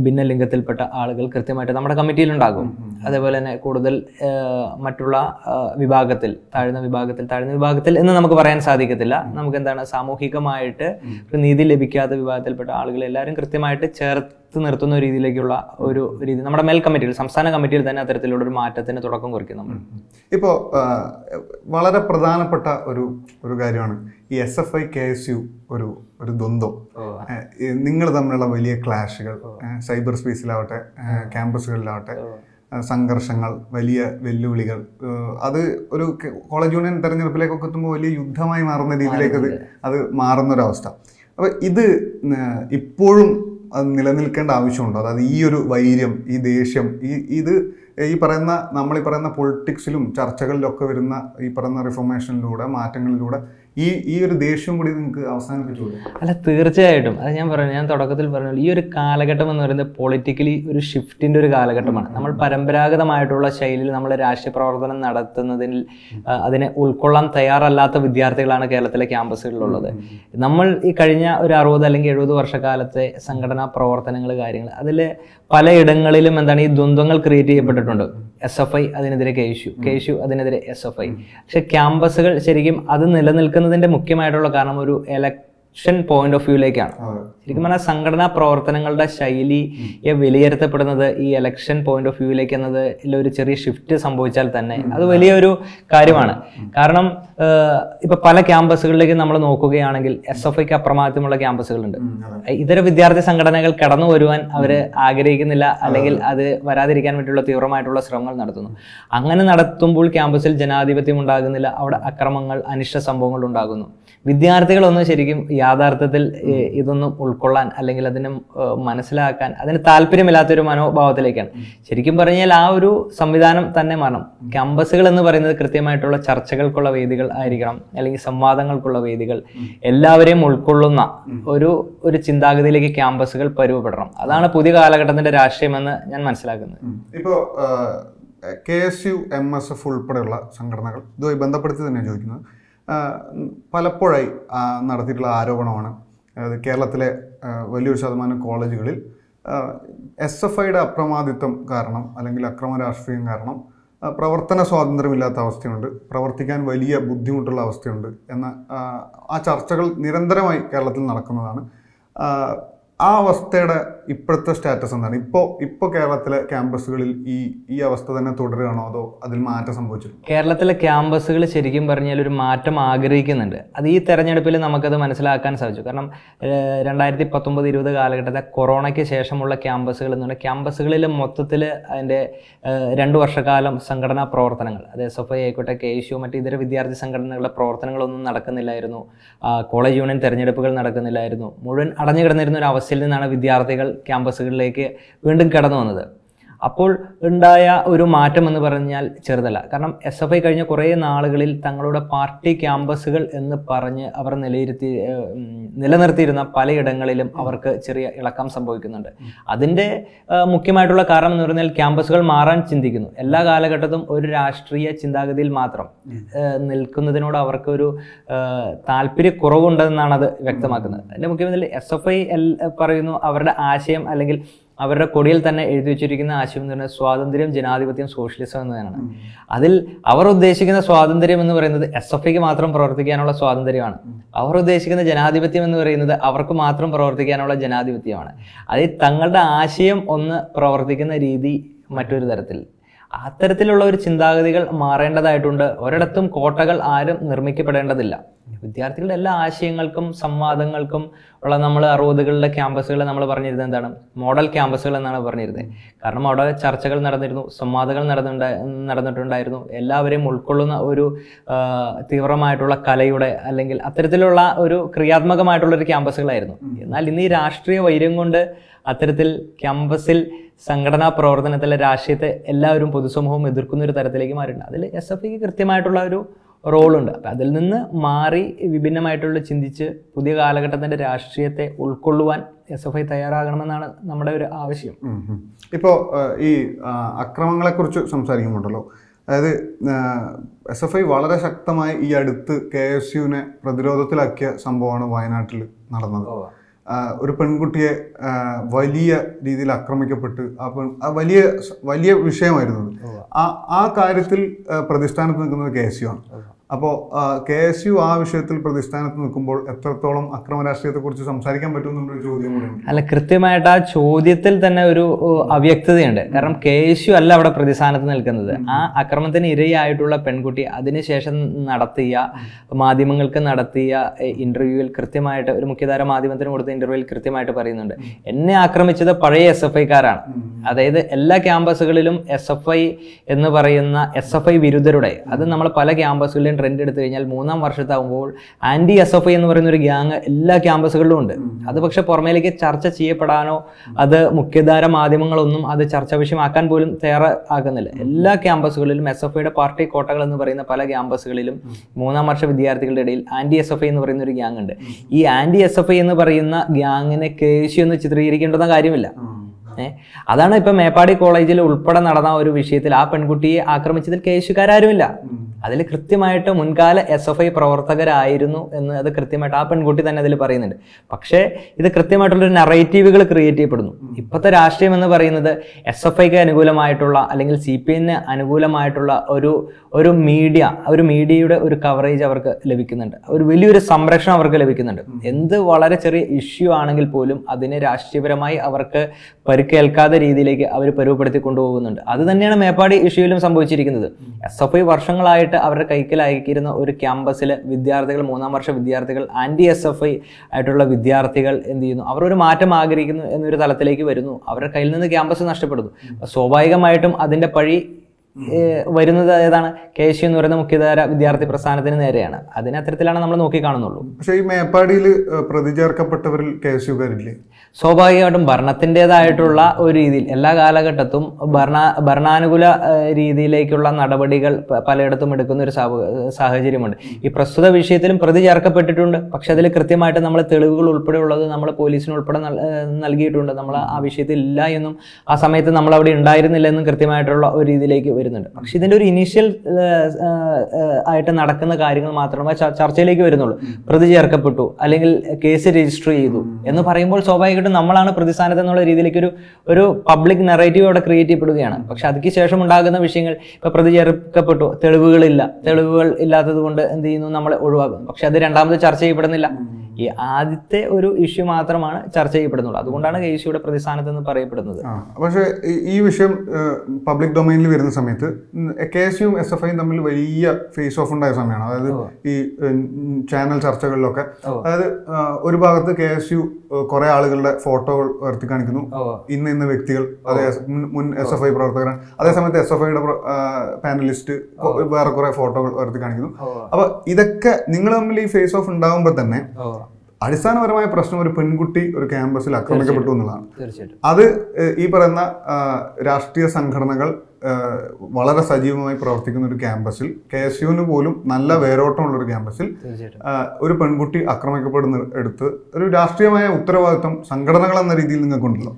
ഭിന്നലിംഗത്തിൽപ്പെട്ട ആളുകൾ കൃത്യമായിട്ട് നമ്മുടെ കമ്മിറ്റിയിലുണ്ടാകും. അതേപോലെ തന്നെ കൂടുതൽ മറ്റുള്ള വിഭാഗത്തിൽ താഴ്ന്ന വിഭാഗത്തിൽ താഴ്ന്ന വിഭാഗത്തിൽ എന്ന് നമുക്ക് പറയാൻ സാധിക്കത്തില്ല, നമുക്ക് എന്താണ് സാമൂഹികമായിട്ട് നീതി ലഭിക്കാത്ത വിഭാഗത്തിൽപ്പെട്ട ആളുകൾ എല്ലാവരും കൃത്യമായിട്ട് ചേർത്ത് നിർത്തുന്ന രീതിയിലേക്കുള്ള ഒരു രീതി നമ്മുടെ മേൽ കമ്മിറ്റിയിൽ, സംസ്ഥാന കമ്മിറ്റിയിൽ തന്നെ അത്തരത്തിലുള്ള ഒരു മാറ്റത്തിന് തുടക്കം കുറിക്കും നമ്മൾ. ഇപ്പോൾ വളരെ പ്രധാനപ്പെട്ട ഒരു ഒരു കാര്യമാണ് ഈ S F I K S U ഒരു ഒരു ദ്വന്ദ്വം, നിങ്ങൾ തമ്മിലുള്ള വലിയ ക്ലാഷുകൾ, സൈബർ സ്പേസിലാവട്ടെ ക്യാമ്പസുകളിലാവട്ടെ സംഘർഷങ്ങൾ, വലിയ വെല്ലുവിളികൾ, അത് ഒരു കോളേജ് യൂണിയൻ തെരഞ്ഞെടുപ്പിലേക്കൊക്കെ എത്തുമ്പോൾ വലിയ യുദ്ധമായി മാറുന്ന രീതിയിലേക്ക് അത് അത് മാറുന്നൊരവസ്ഥ. അപ്പോൾ ഇത് ഇപ്പോഴും അത് നിലനിൽക്കേണ്ട ആവശ്യമുണ്ടോ? അതായത് ഈ ഒരു വൈര്യം, ഈ ദേഷ്യം, ഈ ഇത് ഈ പറയുന്ന നമ്മളീ പറയുന്ന പൊളിറ്റിക്സിലും ചർച്ചകളിലൊക്കെ വരുന്ന ഈ പറയുന്ന റിഫോർമേഷനിലൂടെ മാറ്റങ്ങളിലൂടെ ഈ ഈ ഒരു ദേഷ്യം കൂടി നിങ്ങൾക്ക് അവസാനിപ്പിച്ചുകൂടെ? അല്ല, തീർച്ചയായിട്ടും. അത് ഞാൻ പറഞ്ഞു, ഞാൻ തുടക്കത്തിൽ പറഞ്ഞു, ഈ ഒരു കാലഘട്ടം എന്ന് പറയുന്നത് പൊളിറ്റിക്കലി ഒരു ഷിഫ്റ്റിൻ്റെ ഒരു കാലഘട്ടമാണ്. നമ്മൾ പരമ്പരാഗതമായിട്ടുള്ള ശൈലിയിൽ നമ്മൾ രാഷ്ട്രീയ പ്രവർത്തനം നടത്തുന്നതിൽ അതിനെ ഉൾക്കൊള്ളാൻ തയ്യാറല്ലാത്ത വിദ്യാർത്ഥികളാണ് കേരളത്തിലെ ക്യാമ്പസുകളിലുള്ളത്. നമ്മൾ ഈ കഴിഞ്ഞ ഒരു അറുപത് അല്ലെങ്കിൽ എഴുപത് വർഷക്കാലത്തെ സംഘടനാ പ്രവർത്തനങ്ങൾ കാര്യങ്ങൾ അതിൽ പലയിടങ്ങളിലും എന്താണ് ഈ ദ്വന്ദ്ങ്ങൾ ക്രിയേറ്റ് ചെയ്യപ്പെട്ടിട്ടുണ്ട്. എസ് എഫ് ഐ അതിനെതിരെ K S U, K S U അതിനെതിരെ എസ് എഫ് ഐ. പക്ഷെ ക്യാമ്പസുകൾ ശരിക്കും അത് നിലനിൽക്കുന്ന തിന്റെ മുഖ്യമായിട്ടുള്ള കാരണം ഒരു എലക്ട് ഷൻ പോയിന്റ് ഓഫ് വ്യൂയിലേക്കാണ്. ശരിക്കും പറഞ്ഞാൽ സംഘടനാ പ്രവർത്തനങ്ങളുടെ ശൈലിയെ വിലയിരുത്തപ്പെടുന്നത് ഈ ഇലക്ഷൻ പോയിന്റ് ഓഫ് വ്യൂയിലേക്ക് എന്നതിൽ ഒരു ചെറിയ ഷിഫ്റ്റ് സംഭവിച്ചാൽ തന്നെ അത് വലിയൊരു കാര്യമാണ്. കാരണം ഇപ്പൊ പല ക്യാമ്പസുകളിലേക്ക് നമ്മൾ നോക്കുകയാണെങ്കിൽ എസ് എഫ് ഐക്ക് അപ്രമാദിത്വമുള്ള ക്യാമ്പസുകളുണ്ട്. ഇതര വിദ്യാർത്ഥി സംഘടനകൾ കടന്നു വരുവാൻ അവർ ആഗ്രഹിക്കുന്നില്ല, അല്ലെങ്കിൽ അത് വരാതിരിക്കാൻ വേണ്ടിയുള്ള തീവ്രമായിട്ടുള്ള ശ്രമങ്ങൾ നടത്തുന്നു. അങ്ങനെ നടത്തുമ്പോൾ ക്യാമ്പസിൽ ജനാധിപത്യം ഉണ്ടാകുന്നില്ല, അവിടെ അക്രമങ്ങൾ, അനിഷ്ട സംഭവങ്ങൾ ഉണ്ടാകുന്നു. വിദ്യാർത്ഥികളൊന്നും ശരിക്കും യാഥാർത്ഥത്തിൽ ഇതൊന്നും ഉൾക്കൊള്ളാൻ അല്ലെങ്കിൽ അതിനെ മനസ്സിലാക്കാൻ അതിന് താല്പര്യമില്ലാത്തൊരു മനോഭാവത്തിലേക്കാണ്. ശരിക്കും പറഞ്ഞാൽ ആ ഒരു സംവിധാനം തന്നെ മാറണം. ക്യാമ്പസുകൾ എന്ന് പറയുന്നത് കൃത്യമായിട്ടുള്ള ചർച്ചകൾക്കുള്ള വേദികൾ ആയിരിക്കണം, അല്ലെങ്കിൽ സംവാദങ്ങൾക്കുള്ള വേദികൾ, എല്ലാവരെയും ഉൾക്കൊള്ളുന്ന ഒരു ഒരു ചിന്താഗതിയിലേക്ക് ക്യാമ്പസുകൾ പരുവപ്പെടണം. അതാണ് പുതിയ കാലഘട്ടത്തിന്റെ രാഷ്ട്രീയമെന്ന് ഞാൻ മനസ്സിലാക്കുന്നത്. ഇപ്പോൾ K S U എം എസ് എഫ് ഉൾപ്പെടെയുള്ള സംഘടനകൾ ഇതുമായി ബന്ധപ്പെടുത്തി തന്നെ ചോദിക്കുന്നത്, പലപ്പോഴായി നടത്തിയിട്ടുള്ള ആരോപണമാണ് കേരളത്തിലെ വലിയൊരു ശതമാനം കോളേജുകളിൽ എസ് എഫ് ഐയുടെ അപ്രമാദിത്വം കാരണം അല്ലെങ്കിൽ അക്രമ രാഷ്ട്രീയം കാരണം പ്രവർത്തന സ്വാതന്ത്ര്യമില്ലാത്ത അവസ്ഥയുണ്ട്, പ്രവർത്തിക്കാൻ വലിയ ബുദ്ധിമുട്ടുള്ള അവസ്ഥയുണ്ട് എന്ന ആ ചർച്ചകൾ നിരന്തരമായി കേരളത്തിൽ നടക്കുന്നതാണ്. ആ അവസ്ഥയുടെ ഇപ്പോഴത്തെ സ്റ്റാറ്റസ് എന്താണ്? ഇപ്പോൾ ഇപ്പോൾ കേരളത്തിലെ ക്യാമ്പസുകളിൽ ഈ ഈ അവസ്ഥ തന്നെ തുടരുകയാണോ അതോ അതിൽ മാറ്റം സംഭവിച്ചിട്ടുണ്ട്? കേരളത്തിലെ ക്യാമ്പസുകൾ ശരിക്കും പറഞ്ഞാൽ ഒരു മാറ്റം ആഗ്രഹിക്കുന്നുണ്ട്. അത് ഈ തെരഞ്ഞെടുപ്പിൽ നമുക്കത് മനസ്സിലാക്കാൻ സാധിച്ചു. കാരണം രണ്ടായിരത്തി പത്തൊമ്പത് ഇരുപത് കാലഘട്ടത്തെ കൊറോണയ്ക്ക് ശേഷമുള്ള ക്യാമ്പസുകൾ എന്ന് പറഞ്ഞാൽ ക്യാമ്പസുകളിൽ മൊത്തത്തിൽ അതിൻ്റെ രണ്ടു വർഷക്കാലം സംഘടനാ പ്രവർത്തനങ്ങൾ, അത് എസ് എഫ് ഐ ആയിക്കോട്ടെ, കെ എസ് യു, മറ്റ് ഇതര വിദ്യാർത്ഥി സംഘടനകളുടെ പ്രവർത്തനങ്ങളൊന്നും നടക്കുന്നില്ലായിരുന്നു. കോളേജ് യൂണിയൻ തെരഞ്ഞെടുപ്പുകൾ നടക്കുന്നില്ലായിരുന്നു. മുഴുവൻ അടഞ്ഞു കിടന്നിരുന്ന ഒരു അവസ്ഥ ിൽ നിന്നാണ് വിദ്യാർത്ഥികൾ ക്യാമ്പസുകളിലേക്ക് വീണ്ടും കടന്നു വന്നത്. അപ്പോൾ ഉണ്ടായ ഒരു മാറ്റം എന്ന് പറഞ്ഞാൽ ചെറുതല്ല. കാരണം എസ് എഫ് ഐ കഴിഞ്ഞ കുറേ നാളുകളിൽ തങ്ങളുടെ പാർട്ടി ക്യാമ്പസുകൾ എന്ന് പറഞ്ഞ് അവർ നിലയിരുത്തി നിലനിർത്തിയിരുന്ന പലയിടങ്ങളിലും അവർക്ക് ചെറിയ ഇളക്കം സംഭവിക്കുന്നുണ്ട്. അതിൻ്റെ മുഖ്യമായിട്ടുള്ള കാരണം എന്ന് പറഞ്ഞാൽ ക്യാമ്പസുകൾ മാറാൻ ചിന്തിക്കുന്നു. എല്ലാ കാലഘട്ടത്തും ഒരു രാഷ്ട്രീയ ചിന്താഗതിയിൽ മാത്രം നിൽക്കുന്നതിനോട് അവർക്കൊരു താല്പര്യക്കുറവുണ്ടെന്നാണ് അത് വ്യക്തമാക്കുന്നത്. അതിൻ്റെ മുഖ്യമന്ത്രി എസ് എഫ് ഐ പറയുന്നു അവരുടെ ആശയം അല്ലെങ്കിൽ അവരുടെ കൊടിയിൽ തന്നെ എഴുതി വെച്ചിരിക്കുന്ന ആശയം എന്ന് പറയുന്നത് സ്വാതന്ത്ര്യം, ജനാധിപത്യം, സോഷ്യലിസം എന്നതാണ്. അതിൽ അവർ ഉദ്ദേശിക്കുന്ന സ്വാതന്ത്ര്യം എന്ന് പറയുന്നത് എസ് എഫ് ഐക്ക് മാത്രം പ്രവർത്തിക്കാനുള്ള സ്വാതന്ത്ര്യമാണ്. അവർ ഉദ്ദേശിക്കുന്ന ജനാധിപത്യം എന്ന് പറയുന്നത് അവർക്ക് മാത്രം പ്രവർത്തിക്കാനുള്ള ജനാധിപത്യമാണ്. അതിൽ തങ്ങളുടെ ആശയം ഒന്ന്, പ്രവർത്തിക്കുന്ന രീതി മറ്റൊരു തരത്തിൽ. അത്തരത്തിലുള്ള ഒരു ചിന്താഗതികൾ മാറേണ്ടതായിട്ടുണ്ട്. ഒരിടത്തും കോട്ടകൾ ആരും നിർമ്മിക്കപ്പെടേണ്ടതില്ല. വിദ്യാർത്ഥികളുടെ എല്ലാ ആശയങ്ങൾക്കും സംവാദങ്ങൾക്കും ഉള്ള നമ്മൾ അറുപതുകളിലെ ക്യാമ്പസുകൾ നമ്മൾ പറഞ്ഞിരുന്നത് എന്താണ്? മോഡൽ ക്യാമ്പസുകൾ എന്നാണ് പറഞ്ഞിരുന്നത്. കാരണം അവിടെ ചർച്ചകൾ നടന്നിരുന്നു, സംവാദങ്ങൾ നടന്നിട്ടുണ്ടാ നടന്നിട്ടുണ്ടായിരുന്നു എല്ലാവരെയും ഉൾക്കൊള്ളുന്ന ഒരു തീവ്രമായിട്ടുള്ള കലയുടെ അല്ലെങ്കിൽ അത്തരത്തിലുള്ള ഒരു ക്രിയാത്മകമായിട്ടുള്ളൊരു ക്യാമ്പസുകളായിരുന്നു. എന്നാൽ ഇന്ന് ഈ രാഷ്ട്രീയ വൈര്യം കൊണ്ട് അത്തരത്തിൽ ക്യാമ്പസിൽ സംഘടനാ പ്രവർത്തനത്തിലെ രാഷ്ട്രീയത്തെ എല്ലാവരും പൊതുസമൂഹവും എതിർക്കുന്ന ഒരു തരത്തിലേക്ക് മാറിയിട്ടുണ്ട്. അതിൽ എസ് എഫ് ഐക്ക് കൃത്യമായിട്ടുള്ള ഒരു റോളുണ്ട്. അപ്പം അതിൽ നിന്ന് മാറി വിഭിന്നമായിട്ടുള്ള ചിന്തിച്ച് പുതിയ കാലഘട്ടത്തിൻ്റെ രാഷ്ട്രീയത്തെ ഉൾക്കൊള്ളുവാൻ എസ് എഫ് ഐ തയ്യാറാകണമെന്നാണ് നമ്മുടെ ഒരു ആവശ്യം. ഇപ്പോൾ ഈ അക്രമങ്ങളെക്കുറിച്ച് സംസാരിക്കുന്നുണ്ടല്ലോ, അതായത് എസ് എഫ് ഐ വളരെ ശക്തമായി ഈ അടുത്ത് കെ എസ് യുവിനെ പ്രതിരോധത്തിലാക്കിയ സംഭവമാണ് വയനാട്ടിൽ നടന്നത്. ഒരു പെൺകുട്ടിയെ വലിയ രീതിയിൽ ആക്രമിക്കപ്പെട്ട് ആ പെൺ ആ വലിയ വലിയ വിഷയമായിരുന്നു. ആ ആ കാര്യത്തിൽ പ്രതിസ്ഥാനത്ത് നിൽക്കുന്നത് കെ എസ് യു ആണ്. അപ്പോൾ കെ എസ് യു ആ വിഷയത്തിൽ പ്രതിസ്ഥാനത്ത് നിൽക്കുമ്പോൾ എത്രത്തോളം അക്രമ രാഷ്ട്രീയത്തെക്കുറിച്ച് സംസാരിക്കാൻ പറ്റുമെന്നുള്ളൊരു ചോദ്യം കൂടിയുണ്ട്. അല്ല, കൃത്യമായിട്ട് ആ ചോദ്യത്തിൽ തന്നെ ഒരു അവ്യക്തതയുണ്ട്. കാരണം കെ എസ് യു അല്ല അവിടെ പ്രതിസ്ഥാനത്ത് നിൽക്കുന്നത്. ആ അക്രമത്തിന് ഇരയായിട്ടുള്ള പെൺകുട്ടി അതിനുശേഷം നടത്തിയ മാധ്യമങ്ങൾക്ക് നടത്തിയ ഇന്റർവ്യൂവിൽ കൃത്യമായിട്ട്, ഒരു മുഖ്യധാര മാധ്യമത്തിന് കൊടുത്ത ഇന്റർവ്യൂവിൽ കൃത്യമായിട്ട് പറയുന്നുണ്ട്, എന്നെ ആക്രമിച്ചത് പഴയ എസ് എഫ് ഐക്കാരാണ്. അതായത് എല്ലാ ക്യാമ്പസുകളിലും എസ് എഫ് ഐ എന്ന് പറയുന്ന എസ് എഫ് ഐ വിരുദ്ധരുടെ, അത് നമ്മൾ പല ക്യാമ്പസുകളിലും ട്രെൻഡ് എടുത്തു കഴിഞ്ഞാൽ മൂന്നാം വർഷത്താകുമ്പോൾ ആൻറ്റി എസ് എഫ് ഐ എന്ന് പറയുന്ന ഒരു ഗ്യാങ് എല്ലാ ക്യാമ്പസുകളിലും ഉണ്ട്. അത് പക്ഷെ പുറമേലേക്ക് ചർച്ച ചെയ്യപ്പെടാനോ അത് മുഖ്യധാര മാധ്യമങ്ങളൊന്നും അത് ചർച്ചാ വിഷയമാക്കാൻ പോലും തയ്യാറാക്കുന്നില്ല. എല്ലാ ക്യാമ്പസുകളിലും എസ് എഫ് ഐയുടെ പാർട്ടി കോട്ടകൾ എന്ന് പറയുന്ന പല ക്യാമ്പസുകളിലും മൂന്നാം വർഷ വിദ്യാർത്ഥികളുടെ ഇടയിൽ ആൻറ്റി എസ് എഫ് ഐ എന്ന് പറയുന്ന ഒരു ഗ്യാങ് ഉണ്ട്. ഈ ആൻറ്റി എസ് എഫ് ഐ എന്ന് പറയുന്ന ഗ്യാങ്ങിനെ കേസി എന്ന് ചിത്രീകരിക്കേണ്ടെന്ന കാര്യമില്ല. അതാണ് ഇപ്പം മേപ്പാടി കോളേജിൽ ഉൾപ്പെടെ നടന്ന ഒരു വിഷയത്തിൽ ആ പെൺകുട്ടിയെ ആക്രമിച്ചതിൽ കേസുകാരും ഇല്ല. അതിൽ കൃത്യമായിട്ട് മുൻകാല എസ് എഫ് ഐ പ്രവർത്തകരായിരുന്നു എന്ന് അത് കൃത്യമായിട്ട് ആ പെൺകുട്ടി തന്നെ അതിൽ പറയുന്നുണ്ട്. പക്ഷേ ഇത് കൃത്യമായിട്ടുള്ളൊരു നറേറ്റീവുകൾ ക്രിയേറ്റ് ചെയ്യപ്പെടുന്നു. ഇപ്പോഴത്തെ രാഷ്ട്രീയം എന്ന് പറയുന്നത് എസ് എഫ് ഐക്ക് അനുകൂലമായിട്ടുള്ള അല്ലെങ്കിൽ സി പി എമ്മിന് അനുകൂലമായിട്ടുള്ള ഒരു ഒരു മീഡിയ ഒരു മീഡിയയുടെ ഒരു കവറേജ് അവർക്ക് ലഭിക്കുന്നുണ്ട്, ഒരു വലിയൊരു സംരക്ഷണം അവർക്ക് ലഭിക്കുന്നുണ്ട്. എന്ത് വളരെ ചെറിയ ഇഷ്യൂ ആണെങ്കിൽ പോലും അതിനെ രാഷ്ട്രീയപരമായി അവർക്ക് പരിക്കേൽക്കാത്ത രീതിയിലേക്ക് അവർ പരുവപ്പെടുത്തി കൊണ്ടുപോകുന്നുണ്ട്. അത് തന്നെയാണ് മേപ്പാടി ഇഷ്യൂയിലും സംഭവിച്ചിരിക്കുന്നത്. എസ് എഫ് ഐ വർഷങ്ങളായിട്ട് അവരുടെ കൈക്കലാക്കിയിരുന്ന ഒരു ക്യാമ്പസിൽ വിദ്യാർത്ഥികൾ, മൂന്നാം വർഷ വിദ്യാർത്ഥികൾ, ആൻറ്റി എസ് എഫ് ഐ ആയിട്ടുള്ള വിദ്യാർത്ഥികൾ എന്ത് ചെയ്യുന്നു, അവരൊരു മാറ്റം ആഗ്രഹിക്കുന്നു എന്നൊരു തലത്തിലേക്ക് വരുന്നു. അവരുടെ കയ്യിൽ നിന്ന് ക്യാമ്പസ് നഷ്ടപ്പെടുന്നു. സ്വാഭാവികമായിട്ടും അതിൻ്റെ പഴി വരുന്നത് ഏതാണ്? കെ എസ് യു എന്ന് പറയുന്ന മുഖ്യധാര വിദ്യാർത്ഥി പ്രസ്ഥാനത്തിന് നേരെയാണ്. അതിന് അത്തരത്തിലാണ് നമ്മൾ നോക്കിക്കാണുന്നുള്ളൂ. പക്ഷേ ഈ മേപ്പാടിയിൽ പ്രതി ചേർക്കപ്പെട്ടവരിൽ കെ എസ് യുകാരില്ലേ? സ്വാഭാവികമായിട്ടും ഭരണത്തിൻ്റെതായിട്ടുള്ള ഒരു രീതിയിൽ എല്ലാ കാലഘട്ടത്തും ഭരണ ഭരണാനുകൂല രീതിയിലേക്കുള്ള നടപടികൾ പലയിടത്തും എടുക്കുന്ന ഒരു സാഹചര്യമുണ്ട്. ഈ പ്രസ്തുത വിഷയത്തിലും പ്രതി ചേർക്കപ്പെട്ടിട്ടുണ്ട്. പക്ഷെ അതിൽ കൃത്യമായിട്ട് നമ്മൾ തെളിവുകൾ ഉൾപ്പെടെ ഉള്ളത് നമ്മൾ പോലീസിന് ഉൾപ്പെടെ നൽകിയിട്ടുണ്ട്. നമ്മൾ ആ വിഷയത്തിൽ ഇല്ല എന്നും ആ സമയത്ത് നമ്മൾ അവിടെ ഉണ്ടായിരുന്നില്ല എന്നും കൃത്യമായിട്ടുള്ള ഒരു രീതിയിലേക്ക് വരുന്നുണ്ട്. പക്ഷെ ഇതിൻ്റെ ഒരു ഇനീഷ്യൽ ആയിട്ട് നടക്കുന്ന കാര്യങ്ങൾ മാത്രമേ ചർച്ചയിലേക്ക് വരുന്നുള്ളൂ. പ്രതി ചേർക്കപ്പെട്ടു അല്ലെങ്കിൽ കേസ് രജിസ്റ്റർ ചെയ്തു എന്ന് പറയുമ്പോൾ സ്വാഭാവികമായിട്ടും നമ്മളാണ് പ്രതിസ്ഥാനത്ത് എന്നുള്ള രീതിയിലേക്ക് ഒരു ഒരു പബ്ലിക് നറേറ്റീവ് അവിടെ ക്രിയേറ്റ് ചെയ്യപ്പെടുകയാണ്. പക്ഷെ അതിന് ശേഷം ഉണ്ടാകുന്ന വിഷയങ്ങൾ, ഇപ്പോൾ പ്രതി ചേർക്കപ്പെട്ടു, തെളിവുകളില്ല, തെളിവുകൾ ഇല്ലാത്തത് കൊണ്ട് എന്ത് ചെയ്യുന്നു, നമ്മൾ ഒഴിവാക്കുന്നു. പക്ഷെ അത് രണ്ടാമത് ചർച്ച ചെയ്യപ്പെടുന്നില്ല. ഈ ആദ്യത്തെ ഒരു ഇഷ്യൂ മാത്രമാണ് ചർച്ച ചെയ്യപ്പെടുന്നുള്ളൂ. അതുകൊണ്ടാണ് കെ എസ് യുയുടെ പ്രതിസ്ഥാനത്ത് എന്ന് പറയപ്പെടുന്നത്. പക്ഷേ ഈ വിഷയം പബ്ലിക് ഡൊമൈനിൽ വരുന്ന സമയത്ത് കെ എസ് യുവും എസ് എഫ് ഐയും തമ്മിൽ വലിയ ഫേസ് ഓഫ് ഉണ്ടായ സമയമാണ്. അതായത് ഈ ചാനൽ ചർച്ചകളിലൊക്കെ, അതായത് ഒരു ഭാഗത്ത് കെ എസ് യു കുറെ ആളുകളുടെ ഫോട്ടോകൾ ഉയർത്തി കാണിക്കുന്നു, ഇന്ന ഇന്ന വ്യക്തികൾ അതേ മുൻ എസ് എഫ് ഐ പ്രവർത്തകരാണ്, അതേസമയത്ത് എസ് എഫ് ഐയുടെ പാനലിസ്റ്റ് വേറെ കുറെ ഫോട്ടോകൾ ഉയർത്തി കാണിക്കുന്നു. അപ്പൊ ഇതൊക്കെ നിങ്ങൾ തമ്മിൽ ഈ ഫേസ് ഓഫ് ഉണ്ടാകുമ്പോൾ തന്നെ അടിസ്ഥാനപരമായ പ്രശ്നം ഒരു പെൺകുട്ടി ഒരു ക്യാമ്പസിൽ ആക്രമിക്കപ്പെട്ടു എന്നുള്ളതാണ്. അത് ഈ പറയുന്ന രാഷ്ട്രീയ സംഘടനകൾ വളരെ സജീവമായി പ്രവർത്തിക്കുന്ന ഒരു ക്യാമ്പസിൽ, കെ എസ് യുവിന് പോലും നല്ല വേരോട്ടമുള്ള ഒരു ക്യാമ്പസിൽ ഒരു പെൺകുട്ടി ആക്രമിക്കപ്പെടുന്ന എടുത്ത് ഒരു രാഷ്ട്രീയമായ ഉത്തരവാദിത്വം സംഘടനകൾ എന്ന രീതിയിൽ നിങ്ങൾക്കുണ്ടല്ലോ.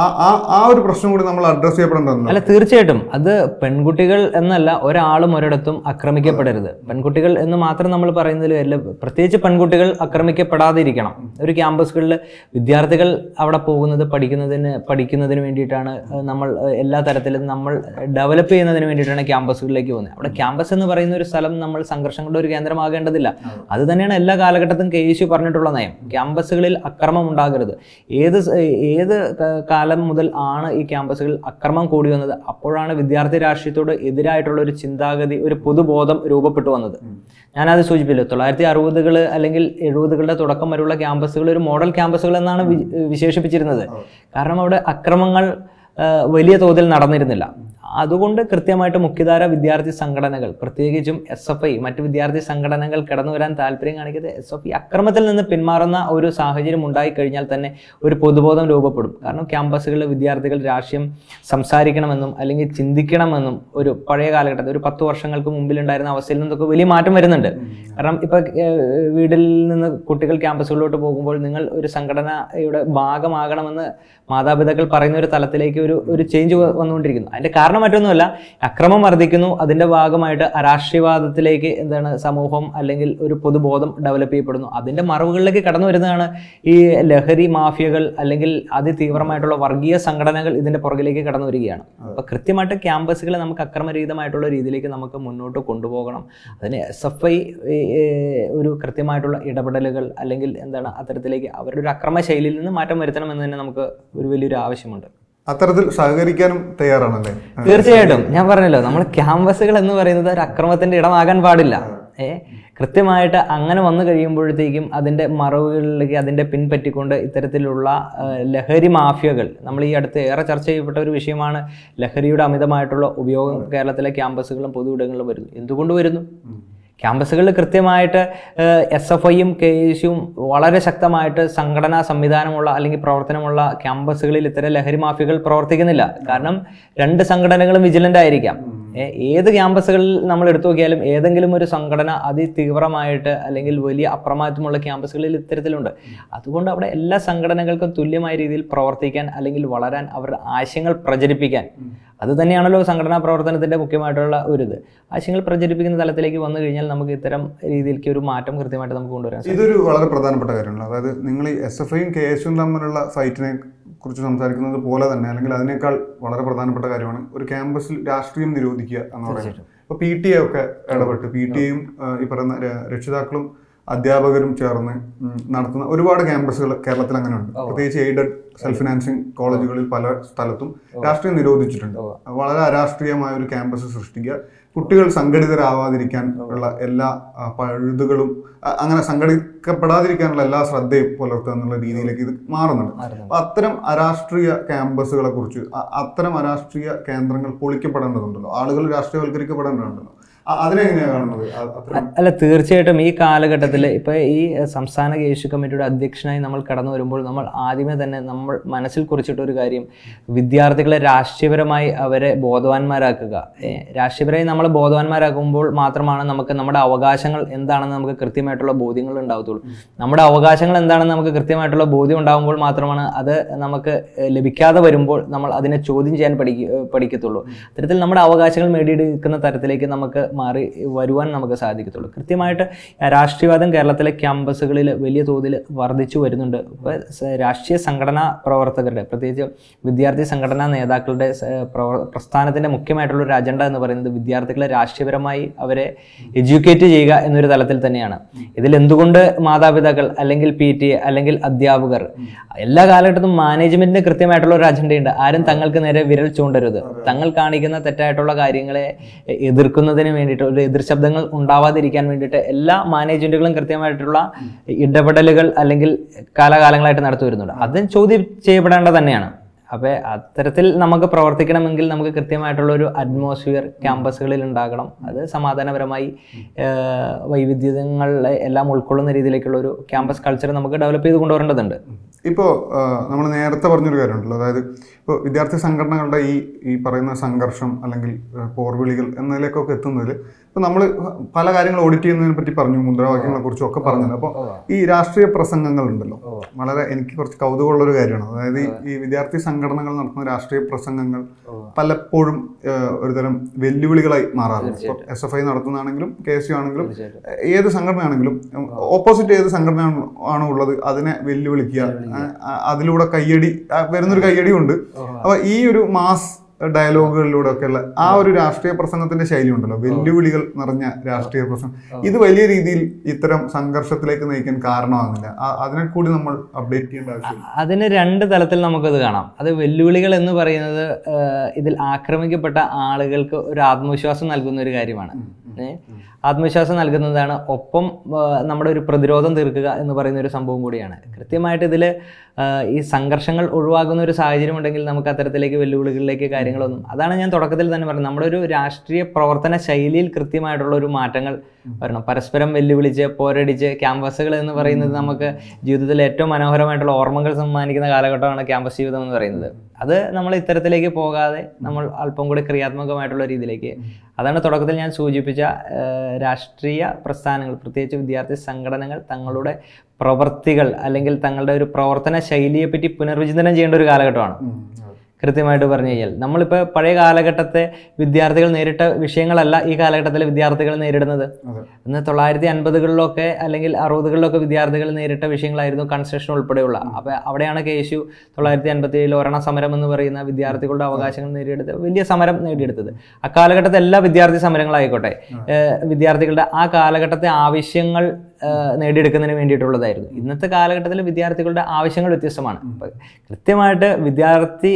അല്ല, തീർച്ചയായിട്ടും അത് പെൺകുട്ടികൾ എന്നല്ല, ഒരാളും ഒരിടത്തും ആക്രമിക്കപ്പെടരുത്. പെൺകുട്ടികൾ എന്ന് മാത്രം നമ്മൾ പറയുന്നതിൽ വരില്ല. പ്രത്യേകിച്ച് പെൺകുട്ടികൾ ആക്രമിക്കപ്പെടാതിരിക്കണം. ഒരു ക്യാമ്പസുകളിൽ വിദ്യാർത്ഥികൾ അവിടെ പോകുന്നത് പഠിക്കുന്നതിന് പഠിക്കുന്നതിന് വേണ്ടിയിട്ടാണ്. നമ്മൾ എല്ലാ തരത്തിലും നമ്മൾ ഡെവലപ്പ് ചെയ്യുന്നതിന് വേണ്ടിയിട്ടാണ് ക്യാമ്പസുകളിലേക്ക് പോകുന്നത്. അവിടെ ക്യാമ്പസ് എന്ന് പറയുന്ന ഒരു സ്ഥലം നമ്മൾ സംഘർഷങ്ങളുടെ ഒരു കേന്ദ്രമാകേണ്ടതില്ല. അത് തന്നെയാണ് എല്ലാ കാലഘട്ടത്തും കെ എസ് യു പറഞ്ഞിട്ടുള്ള നയം. ക്യാമ്പസുകളിൽ അക്രമം ഉണ്ടാകരുത്. ഏത് ഏത് കാലം മുതൽ ആണ് ഈ ക്യാമ്പസുകളിൽ അക്രമം കൂടി വന്നത്? അപ്പോഴാണ് വിദ്യാർത്ഥി രാഷ്ട്രീയത്തോട് എതിരായിട്ടുള്ള ഒരു ചിന്താഗതി, ഒരു പൊതുബോധം രൂപപ്പെട്ടു വന്നത്. ഞാനത് സൂചിപ്പിച്ചില്ല. തൊള്ളായിരത്തി അറുപതുകൾ അല്ലെങ്കിൽ എഴുപതുകളുടെ തുടക്കം വരെയുള്ള ക്യാമ്പസുകൾ ഒരു മോഡൽ ക്യാമ്പസുകൾ എന്നാണ് വിശേഷിപ്പിച്ചിരുന്നത്. കാരണം അവിടെ അക്രമങ്ങൾ വലിയ തോതിൽ നടന്നിരുന്നില്ല. അതുകൊണ്ട് കൃത്യമായിട്ട് മുഖ്യധാര വിദ്യാർത്ഥി സംഘടനകൾ, പ്രത്യേകിച്ചും എസ് എഫ് ഐ, മറ്റ് വിദ്യാർത്ഥി സംഘടനകൾ കടന്നു വരാൻ താല്പര്യം കാണിക്കുന്നത് എസ് എഫ് ഐ അക്രമത്തിൽ നിന്ന് പിന്മാറുന്ന ഒരു സാഹചര്യം ഉണ്ടായിക്കഴിഞ്ഞാൽ തന്നെ ഒരു പൊതുബോധം രൂപപ്പെടും. കാരണം ക്യാമ്പസുകളിൽ വിദ്യാർത്ഥികൾ രാഷ്ട്രീയം സംസാരിക്കണമെന്നും അല്ലെങ്കിൽ ചിന്തിക്കണമെന്നും ഒരു പഴയ കാലഘട്ടത്തിൽ ഒരു പത്ത് വർഷങ്ങൾക്ക് മുമ്പിലുണ്ടായിരുന്ന അവസ്ഥയിൽ നിന്നൊക്കെ വലിയ മാറ്റം വരുന്നുണ്ട്. കാരണം ഇപ്പോൾ വീട്ടിൽ നിന്ന് കുട്ടികൾ ക്യാമ്പസുകളിലോട്ട് പോകുമ്പോൾ നിങ്ങൾ ഒരു സംഘടനയുടെ ഭാഗമാകണമെന്ന് മാതാപിതാക്കൾ പറയുന്ന ഒരു തലത്തിലേക്ക് ഒരു ഒരു ചേഞ്ച് വന്നുകൊണ്ടിരിക്കുന്നു. അതിൻ്റെ കാരണം മറ്റൊന്നുമല്ല, അക്രമം വർദ്ധിക്കുന്നു. അതിൻ്റെ ഭാഗമായിട്ട് രാഷ്ട്രീയവാദത്തിലേക്ക് എന്താണ് സമൂഹം അല്ലെങ്കിൽ ഒരു പൊതുബോധം ഡെവലപ്പ് ചെയ്യപ്പെടുന്നു. അതിൻ്റെ മറവുകളിലേക്ക് കടന്നു വരുന്നതാണ് ഈ ലഹരി മാഫിയകൾ അല്ലെങ്കിൽ അതിതീവ്രമായിട്ടുള്ള വർഗീയ സംഘടനകൾ. ഇതിൻ്റെ പുറകിലേക്ക് കടന്നു വരികയാണ്. അപ്പോൾ കൃത്യമായിട്ട് ക്യാമ്പസുകളെ നമുക്ക് അക്രമരഹിതമായിട്ടുള്ള രീതിയിലേക്ക് നമുക്ക് മുന്നോട്ട് കൊണ്ടുപോകണം. അതിന് എസ് എഫ് ഐ ഒരു കൃത്യമായിട്ടുള്ള ഇടപെടലുകൾ അല്ലെങ്കിൽ എന്താണ് അത്തരത്തിലേക്ക് അവരുടെ ഒരു അക്രമ ശൈലിയിൽ നിന്ന് മാറ്റം വരുത്തണം എന്ന് തന്നെ നമുക്ക് ഒരു വലിയൊരു ആവശ്യമുണ്ട്. അത്തരത്തിൽ സഹകരിക്കാനും തയ്യാറാണല്ലേ? തീർച്ചയായിട്ടും. ഞാൻ പറഞ്ഞല്ലോ, നമ്മൾ ക്യാമ്പസുകൾ എന്ന് പറയുന്നത് ഒരു അക്രമത്തിന്റെ ഇടമാകാൻ പാടില്ല. ഏ കൃത്യമായിട്ട് അങ്ങനെ വന്നു കഴിയുമ്പോഴത്തേക്കും അതിൻ്റെ മറവുകളിലേക്ക് അതിൻ്റെ പിൻപറ്റിക്കൊണ്ട് ഇത്തരത്തിലുള്ള ലഹരി മാഫിയകൾ, നമ്മൾ ഈ അടുത്ത് ഏറെ ചർച്ച ചെയ്യപ്പെട്ട ഒരു വിഷയമാണ് ലഹരിയുടെ അമിതമായിട്ടുള്ള ഉപയോഗം കേരളത്തിലെ ക്യാമ്പസുകളും പൊതുവിടങ്ങളിലും വരുന്നു. എന്തുകൊണ്ട് വരുന്നു? ക്യാമ്പസുകളിൽ കൃത്യമായിട്ട് എസ് എഫ് ഐയും കെ എസ് യുവും വളരെ ശക്തമായിട്ട് സംഘടനാ സംവിധാനമുള്ള അല്ലെങ്കിൽ പ്രവർത്തനമുള്ള ക്യാമ്പസുകളിൽ ഇത്തരം ലഹരി മാഫിയകൾ പ്രവർത്തിക്കുന്നില്ല. കാരണം രണ്ട് സംഘടനകളും വിജിലൻ്റ് ആയിരിക്കാം. ഏത് ക്യാമ്പസുകളിൽ നമ്മൾ എടുത്തു നോക്കിയാലും ഏതെങ്കിലും ഒരു സംഘടന അതിതീവ്രമായിട്ട് അല്ലെങ്കിൽ വലിയ അപ്രമാദിത്വമുള്ള ക്യാമ്പസുകളിൽ ഇത്തരത്തിലുണ്ട്. അതുകൊണ്ട് അവിടെ എല്ലാ സംഘടനകൾക്കും തുല്യമായ രീതിയിൽ പ്രവർത്തിക്കാൻ അല്ലെങ്കിൽ വളരാൻ അവരുടെ ആശയങ്ങൾ പ്രചരിപ്പിക്കാൻ, അത് തന്നെയാണല്ലോ സംഘടനാ പ്രവർത്തനത്തിൻ്റെ മുഖ്യമായിട്ടുള്ള ഒരു ഇത്, ആശയങ്ങൾ പ്രചരിപ്പിക്കുന്ന തലത്തിലേക്ക് വന്നു കഴിഞ്ഞാൽ നമുക്ക് ഇത്തരം രീതിയിലേക്ക് ഒരു മാറ്റം കൃത്യമായിട്ട് നമുക്ക് കൊണ്ടുവരാൻ സാധിക്കും. ഇതൊരു വളരെ പ്രധാനപ്പെട്ട കാര്യമാണ്. അതായത് നിങ്ങൾ എസ് എഫ് ഐയും കെ എസ് യുവും തമ്മിലുള്ള ഫൈറ്റിനെ കുറിച്ച് സംസാരിക്കുന്നത് പോലെ തന്നെ അല്ലെങ്കിൽ അതിനേക്കാൾ വളരെ പ്രധാനപ്പെട്ട കാര്യമാണ് ഒരു ക്യാമ്പസിൽ രാഷ്ട്രീയം നിരോധിക്കുക എന്ന് പറയുന്നത്. ഇപ്പോൾ പി ടി എ ഒക്കെ ഇടപെട്ട് പി ടി എയും ഈ പറയുന്ന രക്ഷിതാക്കളും അധ്യാപകരും ചേർന്ന് നടത്തുന്ന ഒരുപാട് ക്യാമ്പസുകൾ കേരളത്തിൽ അങ്ങനെ ഉണ്ട്. പ്രത്യേകിച്ച് എയ്ഡഡ് സെൽഫ് ഫിനാൻസിങ് കോളേജുകളിൽ പല സ്ഥലത്തും രാഷ്ട്രീയം നിരോധിച്ചിട്ടുണ്ട്. വളരെ അരാഷ്ട്രീയമായ ഒരു ക്യാമ്പസ് സൃഷ്ടിക്കുക, കുട്ടികൾ സംഘടിതരാവാതിരിക്കാൻ ഉള്ള എല്ലാ പഴുതുകളും അങ്ങനെ സംഘടിക്കപ്പെടാതിരിക്കാനുള്ള എല്ലാ ശ്രദ്ധയും പുലർത്തുക എന്നുള്ള രീതിയിലേക്ക് ഇത് മാറുന്നുണ്ട്. അപ്പം അത്തരം അരാഷ്ട്രീയ ക്യാമ്പസുകളെ കുറിച്ച്, അത്തരം അരാഷ്ട്രീയ കേന്ദ്രങ്ങൾ പൊളിക്കപ്പെടേണ്ടതുണ്ടല്ലോ, ആളുകൾ രാഷ്ട്രീയവൽക്കരിക്കപ്പെടേണ്ടതുണ്ടല്ലോ. അല്ല, തീർച്ചയായിട്ടും ഈ കാലഘട്ടത്തിൽ ഇപ്പൊ ഈ സംസ്ഥാന കെ.എസ്.യു. കമ്മിറ്റിയുടെ അധ്യക്ഷനായി നമ്മൾ കടന്നു വരുമ്പോൾ നമ്മൾ ആദ്യമേ തന്നെ നമ്മൾ മനസ്സിൽ കുറിച്ചിട്ടൊരു കാര്യം, വിദ്യാർത്ഥികളെ രാഷ്ട്രീയപരമായി അവരെ ബോധവാന്മാരാക്കുക. രാഷ്ട്രീയപരമായി നമ്മൾ ബോധവാന്മാരാക്കുമ്പോൾ മാത്രമാണ് നമുക്ക് നമ്മുടെ അവകാശങ്ങൾ എന്താണെന്ന് നമുക്ക് കൃത്യമായിട്ടുള്ള ബോധ്യങ്ങൾ ഉണ്ടാകത്തുള്ളൂ. നമ്മുടെ അവകാശങ്ങൾ എന്താണെന്ന് നമുക്ക് കൃത്യമായിട്ടുള്ള ബോധ്യം ഉണ്ടാകുമ്പോൾ മാത്രമാണ് അത് നമുക്ക് ലഭിക്കാതെ വരുമ്പോൾ നമ്മൾ അതിനെ ചോദ്യം ചെയ്യാൻ പഠിക്കത്തുള്ളൂ. അത്തരത്തിൽ നമ്മുടെ അവകാശങ്ങൾ നേടിയെടുക്കുന്ന തരത്തിലേക്ക് നമുക്ക് മാറി വരുവാൻ നമുക്ക് സാധിക്കത്തുള്ളൂ. കൃത്യമായിട്ട് രാഷ്ട്രീയവാദം കേരളത്തിലെ ക്യാമ്പസുകളിൽ വലിയ തോതിൽ വർദ്ധിച്ചു വരുന്നുണ്ട്. ഇപ്പോൾ രാഷ്ട്രീയ സംഘടനാ പ്രവർത്തകരുടെ, പ്രത്യേകിച്ച് വിദ്യാർത്ഥി സംഘടനാ നേതാക്കളുടെ പ്രസ്ഥാനത്തിൻ്റെ മുഖ്യമായിട്ടുള്ള ഒരു അജണ്ട എന്ന് പറയുന്നത് വിദ്യാർത്ഥികളെ രാഷ്ട്രീയപരമായി അവരെ എഡ്യൂക്കേറ്റ് ചെയ്യുക എന്നൊരു തലത്തിൽ തന്നെയാണ്. ഇതിൽ എന്തുകൊണ്ട് മാതാപിതാക്കൾ അല്ലെങ്കിൽ പി ടി എ അല്ലെങ്കിൽ അധ്യാപകർ, എല്ലാ കാലഘട്ടത്തും മാനേജ്മെൻറ്റിന് കൃത്യമായിട്ടുള്ള ഒരു അജണ്ടയുണ്ട്. ആരും തങ്ങൾക്ക് നേരെ വിരൽ ചൂണ്ടരുത്, തങ്ങൾ കാണിക്കുന്ന തെറ്റായിട്ടുള്ള കാര്യങ്ങളെ എതിർക്കുന്നതിന് വേണ്ടിയിട്ട്, ഒരു എതിർശബ്ദങ്ങൾ ഉണ്ടാവാതിരിക്കാൻ വേണ്ടിയിട്ട് എല്ലാ മാനേജ്മെന്റുകളും കൃത്യമായിട്ടുള്ള ഇടപെടലുകൾ അല്ലെങ്കിൽ കാലാകാലങ്ങളായിട്ട് നടത്തി വരുന്നുണ്ട്. അതും ചോദ്യം ചെയ്യപ്പെടേണ്ടത് തന്നെയാണ്. അപ്പോൾ അത്തരത്തിൽ നമുക്ക് പ്രവർത്തിക്കണമെങ്കിൽ നമുക്ക് കൃത്യമായിട്ടുള്ള ഒരു അറ്റ്മോസ്ഫിയർ ക്യാമ്പസുകളിൽ ഉണ്ടാകണം. അത് സമാധാനപരമായി വൈവിധ്യങ്ങളെ എല്ലാം ഉൾക്കൊള്ളുന്ന രീതിയിലേക്കുള്ള ഒരു ക്യാമ്പസ് കൾച്ചർ നമുക്ക് ഡെവലപ്പ് ചെയ്ത് കൊണ്ടുവരേണ്ടതുണ്ട്. ഇപ്പോൾ നമ്മൾ നേരത്തെ പറഞ്ഞൊരു കാര്യമുണ്ടല്ലോ, അതായത് ഇപ്പോൾ വിദ്യാർത്ഥി സംഘടനകളുടെ ഈ ഈ പറയുന്ന സംഘർഷം അല്ലെങ്കിൽ പോർവിളികൾ എന്നതിലേക്കൊക്കെ എത്തുന്നതിൽ ഇപ്പോൾ നമ്മൾ പല കാര്യങ്ങൾ ഓഡിറ്റ് ചെയ്യുന്നതിനെ പറ്റി പറഞ്ഞു, മുദ്രാവാക്യങ്ങളെ കുറിച്ചും ഒക്കെ പറഞ്ഞത്. അപ്പോൾ ഈ രാഷ്ട്രീയ പ്രസംഗങ്ങളുണ്ടല്ലോ, വളരെ എനിക്ക് കുറച്ച് കൗതുകമുള്ളൊരു കാര്യമാണ്. അതായത് ഈ വിദ്യാർത്ഥി സംഘടനകൾ നടത്തുന്ന രാഷ്ട്രീയ പ്രസംഗങ്ങൾ പലപ്പോഴും ഒരുതരം വെല്ലുവിളികളായി മാറാറുണ്ട്. ഇപ്പോൾ എസ് എഫ് ഐ നടത്തുന്നതാണെങ്കിലും കെ എസ് യു ആണെങ്കിലും ഏത് സംഘടനയാണെങ്കിലും ഓപ്പോസിറ്റ് ഏത് സംഘടന ആണോ ഉള്ളത് അതിനെ വെല്ലുവിളിക്കുക, അതിലൂടെ കയ്യടി വരുന്നൊരു കയ്യടി ഉണ്ട്. അപ്പൊ ഈ ഒരു മാസ് ഡയലോഗുകളിലൂടെ ഒക്കെയുള്ള ആ ഒരു രാഷ്ട്രീയ പ്രസംഗത്തിന്റെ ശൈലി ഉണ്ടല്ലോ, വെല്ലുവിളികൾ നിറഞ്ഞ രാഷ്ട്രീയ പ്രസംഗം, ഇത് വലിയ രീതിയിൽ ഇത്തരം സംഘർഷത്തിലേക്ക് നയിക്കാൻ കാരണമാകുന്നില്ല. അതിനെ കൂടി നമ്മൾ അപ്ഡേറ്റ് ചെയ്യേണ്ട ആവശ്യം. അതിന് രണ്ട് തലത്തിൽ നമുക്കത് കാണാം. അത് വെല്ലുവിളികൾ എന്ന് പറയുന്നത് ഇതിൽ ആക്രമിക്കപ്പെട്ട ആളുകൾക്ക് ഒരു ആത്മവിശ്വാസം നൽകുന്ന ഒരു കാര്യമാണ്, ആത്മവിശ്വാസം നൽകുന്നതാണ്. ഒപ്പം നമ്മുടെ ഒരു പ്രതിരോധം തീർക്കുക എന്ന് പറയുന്ന ഒരു സംഭവം കൂടിയാണ്. കൃത്യമായിട്ട് ഇതിൽ ഈ സംഘർഷങ്ങൾ ഒഴിവാക്കുന്ന ഒരു സാഹചര്യം ഉണ്ടെങ്കിൽ നമുക്ക് അത്തരത്തിലേക്ക് വെല്ലുവിളികളിലേക്ക് കാര്യങ്ങളൊന്നും, അതാണ് ഞാൻ തുടക്കത്തിൽ തന്നെ പറഞ്ഞത്, നമ്മുടെ ഒരു രാഷ്ട്രീയ പ്രവർത്തന ശൈലിയിൽ കൃത്യമായിട്ടുള്ള ഒരു മാറ്റങ്ങൾ വരണം. പരസ്പരം വെല്ലുവിളിച്ച് പോരടിച്ച് ക്യാമ്പസുകൾ എന്ന് പറയുന്നത് നമുക്ക് ജീവിതത്തിൽ ഏറ്റവും മനോഹരമായിട്ടുള്ള ഓർമ്മകൾ സമ്മാനിക്കുന്ന കാലഘട്ടമാണ് ക്യാമ്പസ് ജീവിതം എന്ന് പറയുന്നത്. അത് നമ്മൾ ഇത്തരത്തിലേക്ക് പോകാതെ നമ്മൾ അല്പം കൂടി ക്രിയാത്മകമായിട്ടുള്ള രീതിയിലേക്ക്, അതാണ് തുടക്കത്തിൽ ഞാൻ സൂചിപ്പിച്ച രാഷ്ട്രീയ പ്രസ്ഥാനങ്ങൾ, പ്രത്യേകിച്ച് വിദ്യാർത്ഥി സംഘടനകൾ തങ്ങളുടെ പ്രവർത്തികൾ അല്ലെങ്കിൽ തങ്ങളുടെ ഒരു പ്രവർത്തന ശൈലിയെപ്പറ്റി പുനർവിചിന്തനം ചെയ്യേണ്ട ഒരു കാലഘട്ടമാണ്. കൃത്യമായിട്ട് പറഞ്ഞു കഴിഞ്ഞാൽ നമ്മളിപ്പോൾ പഴയ കാലഘട്ടത്തെ വിദ്യാർത്ഥികൾ നേരിട്ട വിഷയങ്ങളല്ല ഈ കാലഘട്ടത്തിലെ വിദ്യാർത്ഥികൾ നേരിടുന്നത്. ഇന്ന് തൊള്ളായിരത്തി അൻപതുകളിലൊക്കെ അല്ലെങ്കിൽ അറുപതുകളിലൊക്കെ വിദ്യാർത്ഥികൾ നേരിട്ട വിഷയങ്ങളായിരുന്നു കൺസ്ട്രക്ഷൻ ഉൾപ്പെടെയുള്ള. അപ്പോൾ അവിടെയാണ് കെ.എസ്.യു. തൊള്ളായിരത്തി അൻപത്തി ഏഴിൽ ഒരണ സമരം എന്ന് പറയുന്ന വിദ്യാർത്ഥികളുടെ അവകാശങ്ങൾ നേടിയെടുത്ത് വലിയ സമരം നേടിയെടുത്തത്. അക്കാലഘട്ടത്തെ എല്ലാ വിദ്യാർത്ഥി സമരങ്ങളായിക്കോട്ടെ വിദ്യാർത്ഥികളുടെ ആ കാലഘട്ടത്തെ ആവശ്യങ്ങൾ നേടിയെടുക്കുന്നതിന് വേണ്ടിയിട്ടുള്ളതായിരുന്നു. ഇന്നത്തെ കാലഘട്ടത്തിൽ വിദ്യാർത്ഥികളുടെ ആവശ്യങ്ങൾ വ്യത്യസ്തമാണ്. കൃത്യമായിട്ട് വിദ്യാർത്ഥി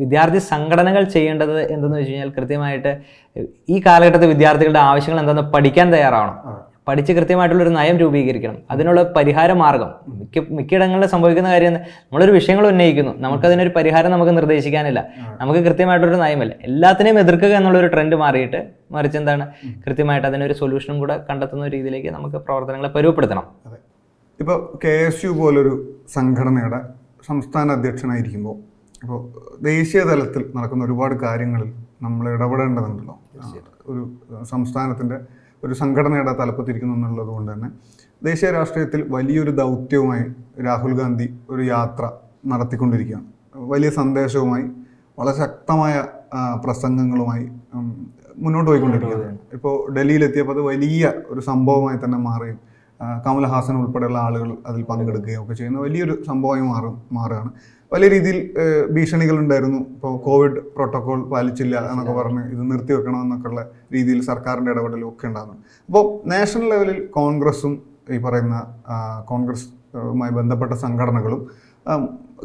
വിദ്യാർത്ഥി സംഘടനകൾ ചെയ്യേണ്ടത് എന്തെന്ന് വെച്ച് കഴിഞ്ഞാൽ കൃത്യമായിട്ട് ഈ കാലഘട്ടത്തിൽ വിദ്യാർത്ഥികളുടെ ആവശ്യങ്ങൾ എന്താണെന്ന് പഠിക്കാൻ തയ്യാറാവണം, പഠിച്ച് കൃത്യമായിട്ടുള്ളൊരു നയം രൂപീകരിക്കണം, അതിനുള്ള പരിഹാര മാർഗം. മിക്ക മിക്കയിടങ്ങളിൽ സംഭവിക്കുന്ന കാര്യം നമ്മളൊരു വിഷയങ്ങൾ ഉന്നയിക്കുന്നു, നമുക്കതിനൊരു പരിഹാരം നമുക്ക് നിർദ്ദേശിക്കാനില്ല, നമുക്ക് കൃത്യമായിട്ടൊരു നയമില്ല. എല്ലാത്തിനെയും എതിർക്കുക എന്നുള്ളൊരു ട്രെൻഡ് മാറിയിട്ട് മറിച്ച് എന്താണ് കൃത്യമായിട്ട് അതിനൊരു സൊല്യൂഷനും കൂടെ കണ്ടെത്തുന്ന രീതിയിലേക്ക് നമുക്ക് പ്രവർത്തനങ്ങളെ പരുവപ്പെടുത്തണം. ഇപ്പോൾ കെ എസ് യു പോലൊരു സംഘടനയുടെ സംസ്ഥാന അധ്യക്ഷനായിരിക്കുമ്പോൾ അപ്പോൾ ദേശീയ തലത്തിൽ നടക്കുന്ന ഒരുപാട് കാര്യങ്ങളിൽ നമ്മൾ ഇടപെടേണ്ടതുണ്ടല്ലോ. ഒരു സംസ്ഥാനത്തിൻ്റെ ഒരു സംഘടനയുടെ തലപ്പത്തിരിക്കുന്നു എന്നുള്ളത് കൊണ്ട് തന്നെ ദേശീയ രാഷ്ട്രീയത്തിൽ വലിയൊരു ദൗത്യവുമായി രാഹുൽ ഗാന്ധി ഒരു യാത്ര നടത്തിക്കൊണ്ടിരിക്കുകയാണ്. വലിയ സന്ദേശവുമായി വളരെ ശക്തമായ പ്രസംഗങ്ങളുമായി മുന്നോട്ട് പോയിക്കൊണ്ടിരിക്കുകയാണ്. ഇപ്പോൾ ഡൽഹിയിലെത്തിയപ്പോൾ അത് വലിയ ഒരു സംഭവമായി തന്നെ മാറുകയും കമൽ ഹാസൻ ഉൾപ്പെടെയുള്ള ആളുകൾ അതിൽ പങ്കെടുക്കുകയും ഒക്കെ ചെയ്യുന്ന വലിയൊരു സംഭവമായി മാറും മാറുകയാണ്. വലിയ രീതിയിൽ ഭീഷണികളുണ്ടായിരുന്നു. ഇപ്പോൾ കോവിഡ് പ്രോട്ടോകോൾ പാലിച്ചില്ല എന്നൊക്കെ പറഞ്ഞ് ഇത് നിർത്തിവെക്കണമെന്നൊക്കെയുള്ള രീതിയിൽ സർക്കാരിൻ്റെ ഇടപെടലും ഒക്കെ ഉണ്ടാകുന്നു. അപ്പോൾ നാഷണൽ ലെവലിൽ കോൺഗ്രസും ഈ പറയുന്ന കോൺഗ്രസുമായി ബന്ധപ്പെട്ട സംഘടനകളും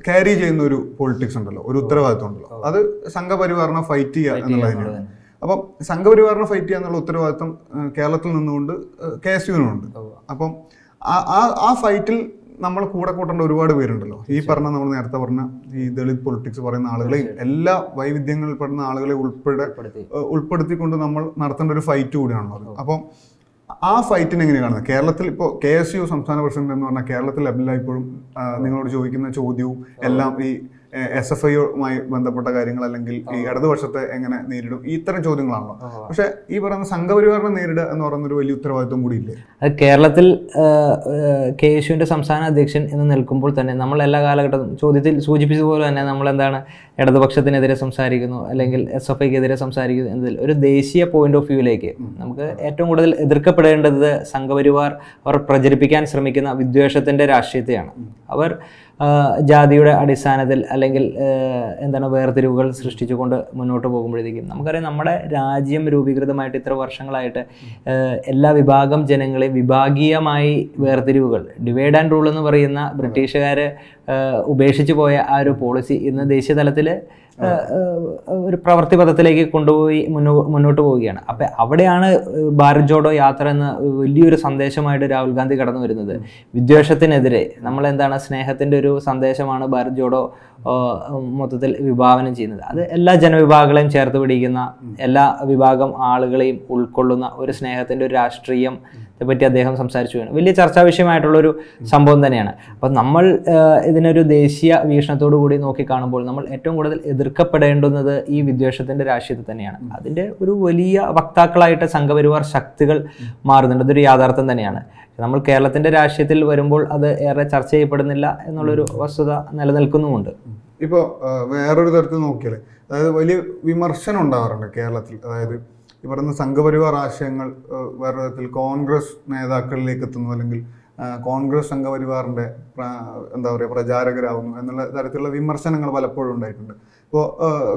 ക്യാരി ചെയ്യുന്ന ഒരു പൊളിറ്റിക്സ് ഉണ്ടല്ലോ, ഒരു ഉത്തരവാദിത്വം ഉണ്ടല്ലോ. അത് സംഘപരിവാറിനെ ഫൈറ്റ് ചെയ്യുക എന്നുള്ളതിനാണ്. അപ്പം സംഘപരിവാറിനെ ഫൈറ്റ് ചെയ്യുക എന്നുള്ള ഉത്തരവാദിത്വം കേരളത്തിൽ നിന്നുകൊണ്ട് കെ എസ് യുവിനുണ്ട്. അപ്പം ആ ഫൈറ്റിൽ നമ്മൾ കൂടെ കൂട്ടേണ്ട ഒരുപാട് പേരുണ്ടല്ലോ. ഈ പറഞ്ഞ നമ്മൾ നേരത്തെ പറഞ്ഞ ഈ ദളിത് പൊളിറ്റിക്സ് പറയുന്ന ആളുകളെയും എല്ലാ വൈവിധ്യങ്ങളിൽ പെടുന്ന ആളുകളെ ഉൾപ്പെടെ ഉൾപ്പെടുത്തിക്കൊണ്ട് നമ്മൾ നടത്തേണ്ട ഒരു ഫൈറ്റ് കൂടിയാണുള്ളത്. അപ്പം ആ ഫൈറ്റിന് എങ്ങനെ കാണുന്നത് കേരളത്തിൽ? ഇപ്പോൾ കെ എസ് യു സംസ്ഥാന പ്രസിഡന്റ് എന്ന് പറഞ്ഞാൽ കേരളത്തിൽ എല്ലായ്പ്പോഴും നിങ്ങളോട് ചോദിക്കുന്ന ചോദ്യവും എല്ലാം ഈ എസ് എഫ് ഐയുമായി ബന്ധപ്പെട്ട കാര്യങ്ങൾ അല്ലെങ്കിൽ ഈ ഇടതുപക്ഷത്തെ എങ്ങനെ നേരിടും, ഇത്തരം ചോദ്യങ്ങളാണല്ലോ. പക്ഷെ ഈ പറയുന്ന സംഘപരിവാറിനെ നേരിടുക എന്ന് പറയുന്നൊരു വലിയ ഉത്തരവാദിത്വം കൂടി ഇല്ലേ? അത് കേരളത്തിൽ കെ എസ് യുവിൻ്റെ സംസ്ഥാന അധ്യക്ഷൻ എന്ന് നിൽക്കുമ്പോൾ തന്നെ നമ്മൾ എല്ലാ കാലഘട്ടത്തിലും ചോദ്യത്തിൽ സൂചിപ്പിച്ചതുപോലെ തന്നെ നമ്മളെന്താണ് ഇടതുപക്ഷത്തിനെതിരെ സംസാരിക്കുന്നു അല്ലെങ്കിൽ എസ് എഫ് ഐക്കെതിരെ സംസാരിക്കുന്നു എന്നതിൽ ഒരു ദേശീയ പോയിന്റ് ഓഫ് വ്യൂയിലേക്ക് നമുക്ക് ഏറ്റവും കൂടുതൽ എതിർക്കപ്പെടേണ്ടത് സംഘപരിവാർ അവർ പ്രചരിപ്പിക്കാൻ ശ്രമിക്കുന്ന വിദ്വേഷത്തിൻ്റെ രാഷ്ട്രീയത്തെയാണ്. അവർ ജാതിയുടെ അടിസ്ഥാനത്തിൽ അല്ലെങ്കിൽ എന്താണ് വേർതിരിവുകൾ സൃഷ്ടിച്ചുകൊണ്ട് മുന്നോട്ട് പോകുമ്പോഴേക്കും നമുക്കറിയാം നമ്മുടെ രാജ്യം രൂപീകൃതമായിട്ട് ഇത്ര വർഷങ്ങളായിട്ട് എല്ലാ വിഭാഗം ജനങ്ങളെ വിഭാഗീയമായി വേർതിരിവുകൾ ഡിവൈഡ് ആൻഡ് റൂൾ എന്ന് പറയുന്ന ബ്രിട്ടീഷുകാർ ഉപേക്ഷിച്ചു പോയ ആ ഒരു പോളിസി ഇന്ന് ദേശീയ തലത്തിൽ ഒരു പ്രവൃത്തി പദത്തിലേക്ക് കൊണ്ടുപോയി മുന്നോ മുന്നോട്ട് പോവുകയാണ്. അപ്പം അവിടെയാണ് ഭാരത് ജോഡോ യാത്ര എന്ന വലിയൊരു സന്ദേശമായിട്ട് രാഹുൽ ഗാന്ധി കടന്നു വരുന്നത്. വിദ്വേഷത്തിനെതിരെ നമ്മളെന്താണ് സ്നേഹത്തിൻ്റെ ഒരു സന്ദേശമാണ് ഭാരത് ജോഡോ മൊത്തത്തിൽ വിഭാവനം ചെയ്യുന്നത്. അത് എല്ലാ ജനവിഭാഗങ്ങളെയും ചേർത്ത് പിടിക്കുന്ന, എല്ലാ വിഭാഗം ആളുകളെയും ഉൾക്കൊള്ളുന്ന ഒരു സ്നേഹത്തിൻ്റെ ഒരു രാഷ്ട്രീയം പറ്റി അദ്ദേഹം സംസാരിച്ചു. വലിയ ചർച്ചാ വിഷയമായിട്ടുള്ളൊരു സംഭവം തന്നെയാണ്. അപ്പം നമ്മൾ ഇതിനൊരു ദേശീയ വീക്ഷണത്തോടു കൂടി നോക്കിക്കാണുമ്പോൾ നമ്മൾ ഏറ്റവും കൂടുതൽ എതിർക്കപ്പെടേണ്ടുന്നത് ഈ വിദ്വേഷത്തിൻ്റെ രാഷ്ട്രീയത്തെ തന്നെയാണ്. അതിൻ്റെ ഒരു വലിയ വക്താക്കളായിട്ട് സംഘപരിവാർ ശക്തികൾ മാറുന്നുണ്ട്. അതൊരു യാഥാർത്ഥ്യം തന്നെയാണ്. നമ്മൾ കേരളത്തിൻ്റെ രാഷ്ട്രീയത്തിൽ വരുമ്പോൾ അത് ഏറെ ചർച്ച ചെയ്യപ്പെടുന്നില്ല എന്നുള്ളൊരു വസ്തുത നിലനിൽക്കുന്നുമുണ്ട്. ഇപ്പോൾ വേറൊരു തരത്തിൽ നോക്കിയാൽ അതായത് വലിയ വിമർശനം ഉണ്ടാവാറുണ്ട് കേരളത്തിൽ. അതായത് ഈ പറയുന്ന സംഘപരിവാർ ആശയങ്ങൾ വേറെ തരത്തിൽ കോൺഗ്രസ് നേതാക്കളിലേക്ക് എത്തുന്നു അല്ലെങ്കിൽ കോൺഗ്രസ് സംഘപരിവാറിൻ്റെ എന്താ പറയുക പ്രചാരകരാകുന്നു എന്നുള്ള തരത്തിലുള്ള വിമർശനങ്ങൾ പലപ്പോഴും ഉണ്ടായിട്ടുണ്ട്. ഇപ്പോൾ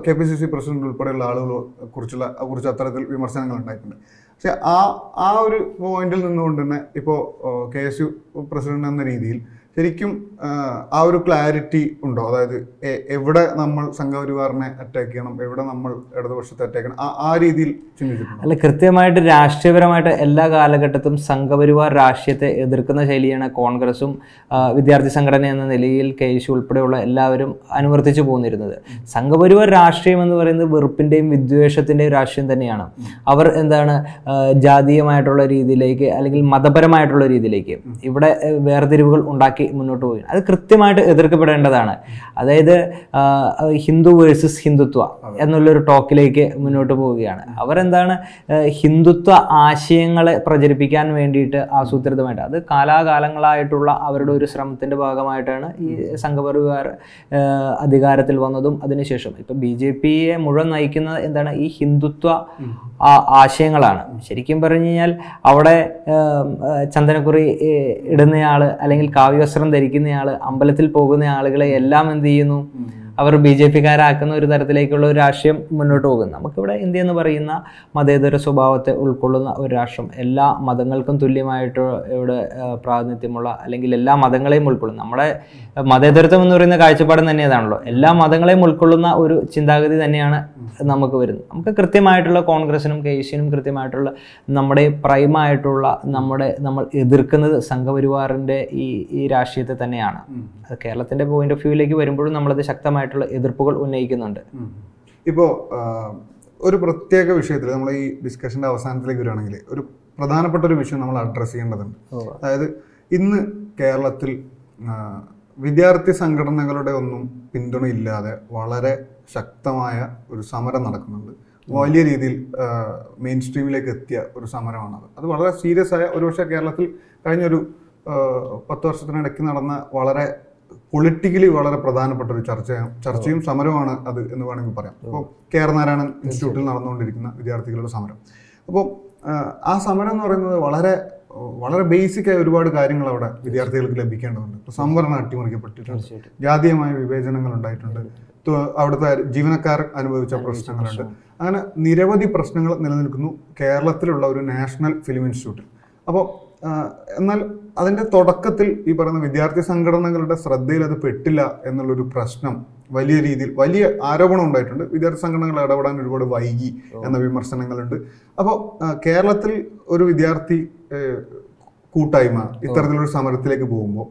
K P C C president ഉൾപ്പെടെയുള്ള ആളുകളെ കുറിച്ചുള്ള കുറിച്ച് അത്തരത്തിൽ വിമർശനങ്ങൾ ഉണ്ടായിട്ടുണ്ട്. പക്ഷെ ആ ആ ഒരു പോയിന്റിൽ നിന്നുകൊണ്ട് തന്നെ ഇപ്പോൾ കെ എസ് യു പ്രസിഡന്റ് എന്ന രീതിയിൽ ശരിക്കും ആ ഒരു ക്ലാരിറ്റി ഉണ്ടോ? അതായത് എവിടെ നമ്മൾ സംഘപരിവാറിനെ അറ്റാക്ക് ചെയ്യണം, എവിടെ നമ്മൾ ഇടതുപക്ഷത്തെ അറ്റാക്ക് ചെയ്യണം, ആ രീതിയിൽ ചിന്തിച്ചിട്ടുണ്ട് അല്ല? കൃത്യമായിട്ട് രാഷ്ട്രീയപരമായിട്ട് എല്ലാ കാലഘട്ടത്തും സംഘപരിവാർ രാഷ്ട്രീയത്തെ എതിർക്കുന്ന ശൈലിയാണ് കോൺഗ്രസും വിദ്യാർത്ഥി സംഘടന എന്ന നിലയിൽ കെ എസ് യു ഉൾപ്പെടെയുള്ള എല്ലാവരും അനുവർത്തിച്ചു പോന്നിരുന്നത്. സംഘപരിവാർ രാഷ്ട്രീയം എന്ന് പറയുന്നത് വെറുപ്പിൻ്റെയും വിദ്വേഷത്തിൻ്റെയും രാഷ്ട്രീയം തന്നെയാണ്. അവർ എന്താണ് ജാതീയമായിട്ടുള്ള രീതിയിലേക്ക് അല്ലെങ്കിൽ മതപരമായിട്ടുള്ള രീതിയിലേക്ക് ഇവിടെ വേർതിരിവുകൾ ഉണ്ടാക്കി മുന്നോട്ട് പോയി. അത് കൃത്യമായിട്ട് എതിർക്കപ്പെടേണ്ടതാണ്. അതായത് ഹിന്ദു വേഴ്സസ് ഹിന്ദുത്വ എന്നുള്ളൊരു ടോക്കിലേക്ക് മുന്നോട്ട് പോവുകയാണ്. അവരെന്താണ് ഹിന്ദുത്വ ആശയങ്ങളെ പ്രചരിപ്പിക്കാൻ വേണ്ടിയിട്ട് ആസൂത്രിതമായിട്ട് അത് കാലാകാലങ്ങളായിട്ടുള്ള അവരുടെ ഒരു ശ്രമത്തിൻ്റെ ഭാഗമായിട്ടാണ് ഈ സംഘപരിവാർ അധികാരത്തിൽ വന്നതും അതിനുശേഷം ഇപ്പം ബി ജെ പിയെ മുഴുവൻ നയിക്കുന്നത് എന്താണ് ഈ ഹിന്ദുത്വ ആശയങ്ങളാണ്. ശരിക്കും പറഞ്ഞു കഴിഞ്ഞാൽ അവിടെ ചന്ദനക്കുറി ഇടുന്നയാൾ അല്ലെങ്കിൽ കാവ്യ വസ്ത്രം ധരിക്കുന്നയാൾ, അമ്പലത്തിൽ പോകുന്ന ആളുകളെ എല്ലാം എന്ത് ചെയ്യുന്നു, അവർ ബി ജെ പിക്കാരാക്കുന്ന ഒരു തരത്തിലേക്കുള്ള ഒരു രാഷ്ട്രീയം മുന്നോട്ട് പോകുന്നു. നമുക്കിവിടെ ഇന്ത്യ എന്ന് പറയുന്ന മതേതര സ്വഭാവത്തെ ഉൾക്കൊള്ളുന്ന ഒരു രാഷ്ട്രം, എല്ലാ മതങ്ങൾക്കും തുല്യമായിട്ട് ഇവിടെ പ്രാതിനിധ്യമുള്ള അല്ലെങ്കിൽ എല്ലാ മതങ്ങളെയും ഉൾക്കൊള്ളും. നമ്മുടെ മതേതരത്വം എന്ന് പറയുന്ന കാഴ്ചപ്പാട് തന്നെയതാണല്ലോ. എല്ലാ മതങ്ങളെയും ഉൾക്കൊള്ളുന്ന ഒരു ചിന്താഗതി തന്നെയാണ് നമുക്ക് വരുന്നത്. നമുക്ക് കൃത്യമായിട്ടുള്ള കോൺഗ്രസിനും കെ എസ് യുവിനും കൃത്യമായിട്ടുള്ള നമ്മുടെ പ്രൈമായിട്ടുള്ള നമ്മുടെ നമ്മൾ എതിർക്കുന്നത് സംഘപരിവാറിൻ്റെ ഈ ഈ രാഷ്ട്രീയത്തെ തന്നെയാണ്. അത് കേരളത്തിൻ്റെ പോയിന്റ് ഓഫ് വ്യൂയിലേക്ക് വരുമ്പോഴും നമ്മളത് ശക്തമായി എതിർപ്പുകൾ ഉന്നയിക്കുന്നുണ്ട്. ഇപ്പോൾ ഒരു പ്രത്യേക വിഷയത്തിൽ നമ്മൾ ഈ ഡിസ്കഷൻ്റെ അവസാനത്തിലേക്ക് വരികയാണെങ്കിൽ ഒരു പ്രധാനപ്പെട്ട ഒരു വിഷയം നമ്മൾ അഡ്രസ്സ് ചെയ്യേണ്ടതുണ്ട്. അതായത് ഇന്ന് കേരളത്തിൽ വിദ്യാർത്ഥി സംഘടനകളുടെ ഒന്നും പിന്തുണയില്ലാതെ വളരെ ശക്തമായ ഒരു സമരം നടക്കുന്നുണ്ട്. വലിയ രീതിയിൽ മെയിൻ സ്ട്രീമിലേക്ക് എത്തിയ ഒരു സമരമാണത്. അത് വളരെ സീരിയസ് ആയ, ഒരുപക്ഷെ കേരളത്തിൽ കഴിഞ്ഞൊരു പത്ത് വർഷത്തിനിടയ്ക്ക് നടന്ന വളരെ പൊളിറ്റിക്കലി വളരെ പ്രധാനപ്പെട്ട ഒരു ചർച്ച ചർച്ചയും സമരവുമാണ് അത് എന്ന് വേണമെങ്കിൽ പറയാം. അപ്പോൾ കേരനാരായണൻ ഇൻസ്റ്റിറ്റ്യൂട്ടിൽ നടന്നുകൊണ്ടിരിക്കുന്ന വിദ്യാർത്ഥികളുടെ സമരം. അപ്പോൾ ആ സമരം എന്ന് പറയുന്നത് വളരെ വളരെ ബേസിക്കായ ഒരുപാട് കാര്യങ്ങൾ അവിടെ വിദ്യാർത്ഥികൾക്ക് ലഭിക്കേണ്ടതുണ്ട്. ഇപ്പോൾ സംവരണം അട്ടിമറിക്കപ്പെട്ടിട്ടുണ്ട്, ജാതീയമായ വിവേചനങ്ങൾ ഉണ്ടായിട്ടുണ്ട്, അവിടുത്തെ ജീവനക്കാർ അനുഭവിച്ച പ്രശ്നങ്ങളുണ്ട്, അങ്ങനെ നിരവധി പ്രശ്നങ്ങൾ നിലനിൽക്കുന്നു കേരളത്തിലുള്ള ഒരു നാഷണൽ ഫിലിം ഇൻസ്റ്റിറ്റ്യൂട്ടിൽ. അപ്പോൾ എന്നാൽ അതിൻ്റെ തുടക്കത്തിൽ ഈ പറയുന്ന വിദ്യാർത്ഥി സംഘടനകളുടെ ശ്രദ്ധയിൽ അത് പെട്ടില്ല എന്നുള്ളൊരു പ്രശ്നം വലിയ രീതിയിൽ വലിയ ആരോപണം ഉണ്ടായിട്ടുണ്ട്. വിദ്യാർത്ഥി സംഘടനകൾ ഇടപെടാൻ ഒരുപാട് വൈകി എന്ന വിമർശനങ്ങളുണ്ട്. അപ്പോൾ കേരളത്തിൽ ഒരു വിദ്യാർത്ഥി കൂട്ടായ്മ ഇത്തരത്തിലൊരു സമരത്തിലേക്ക് പോകുമ്പോൾ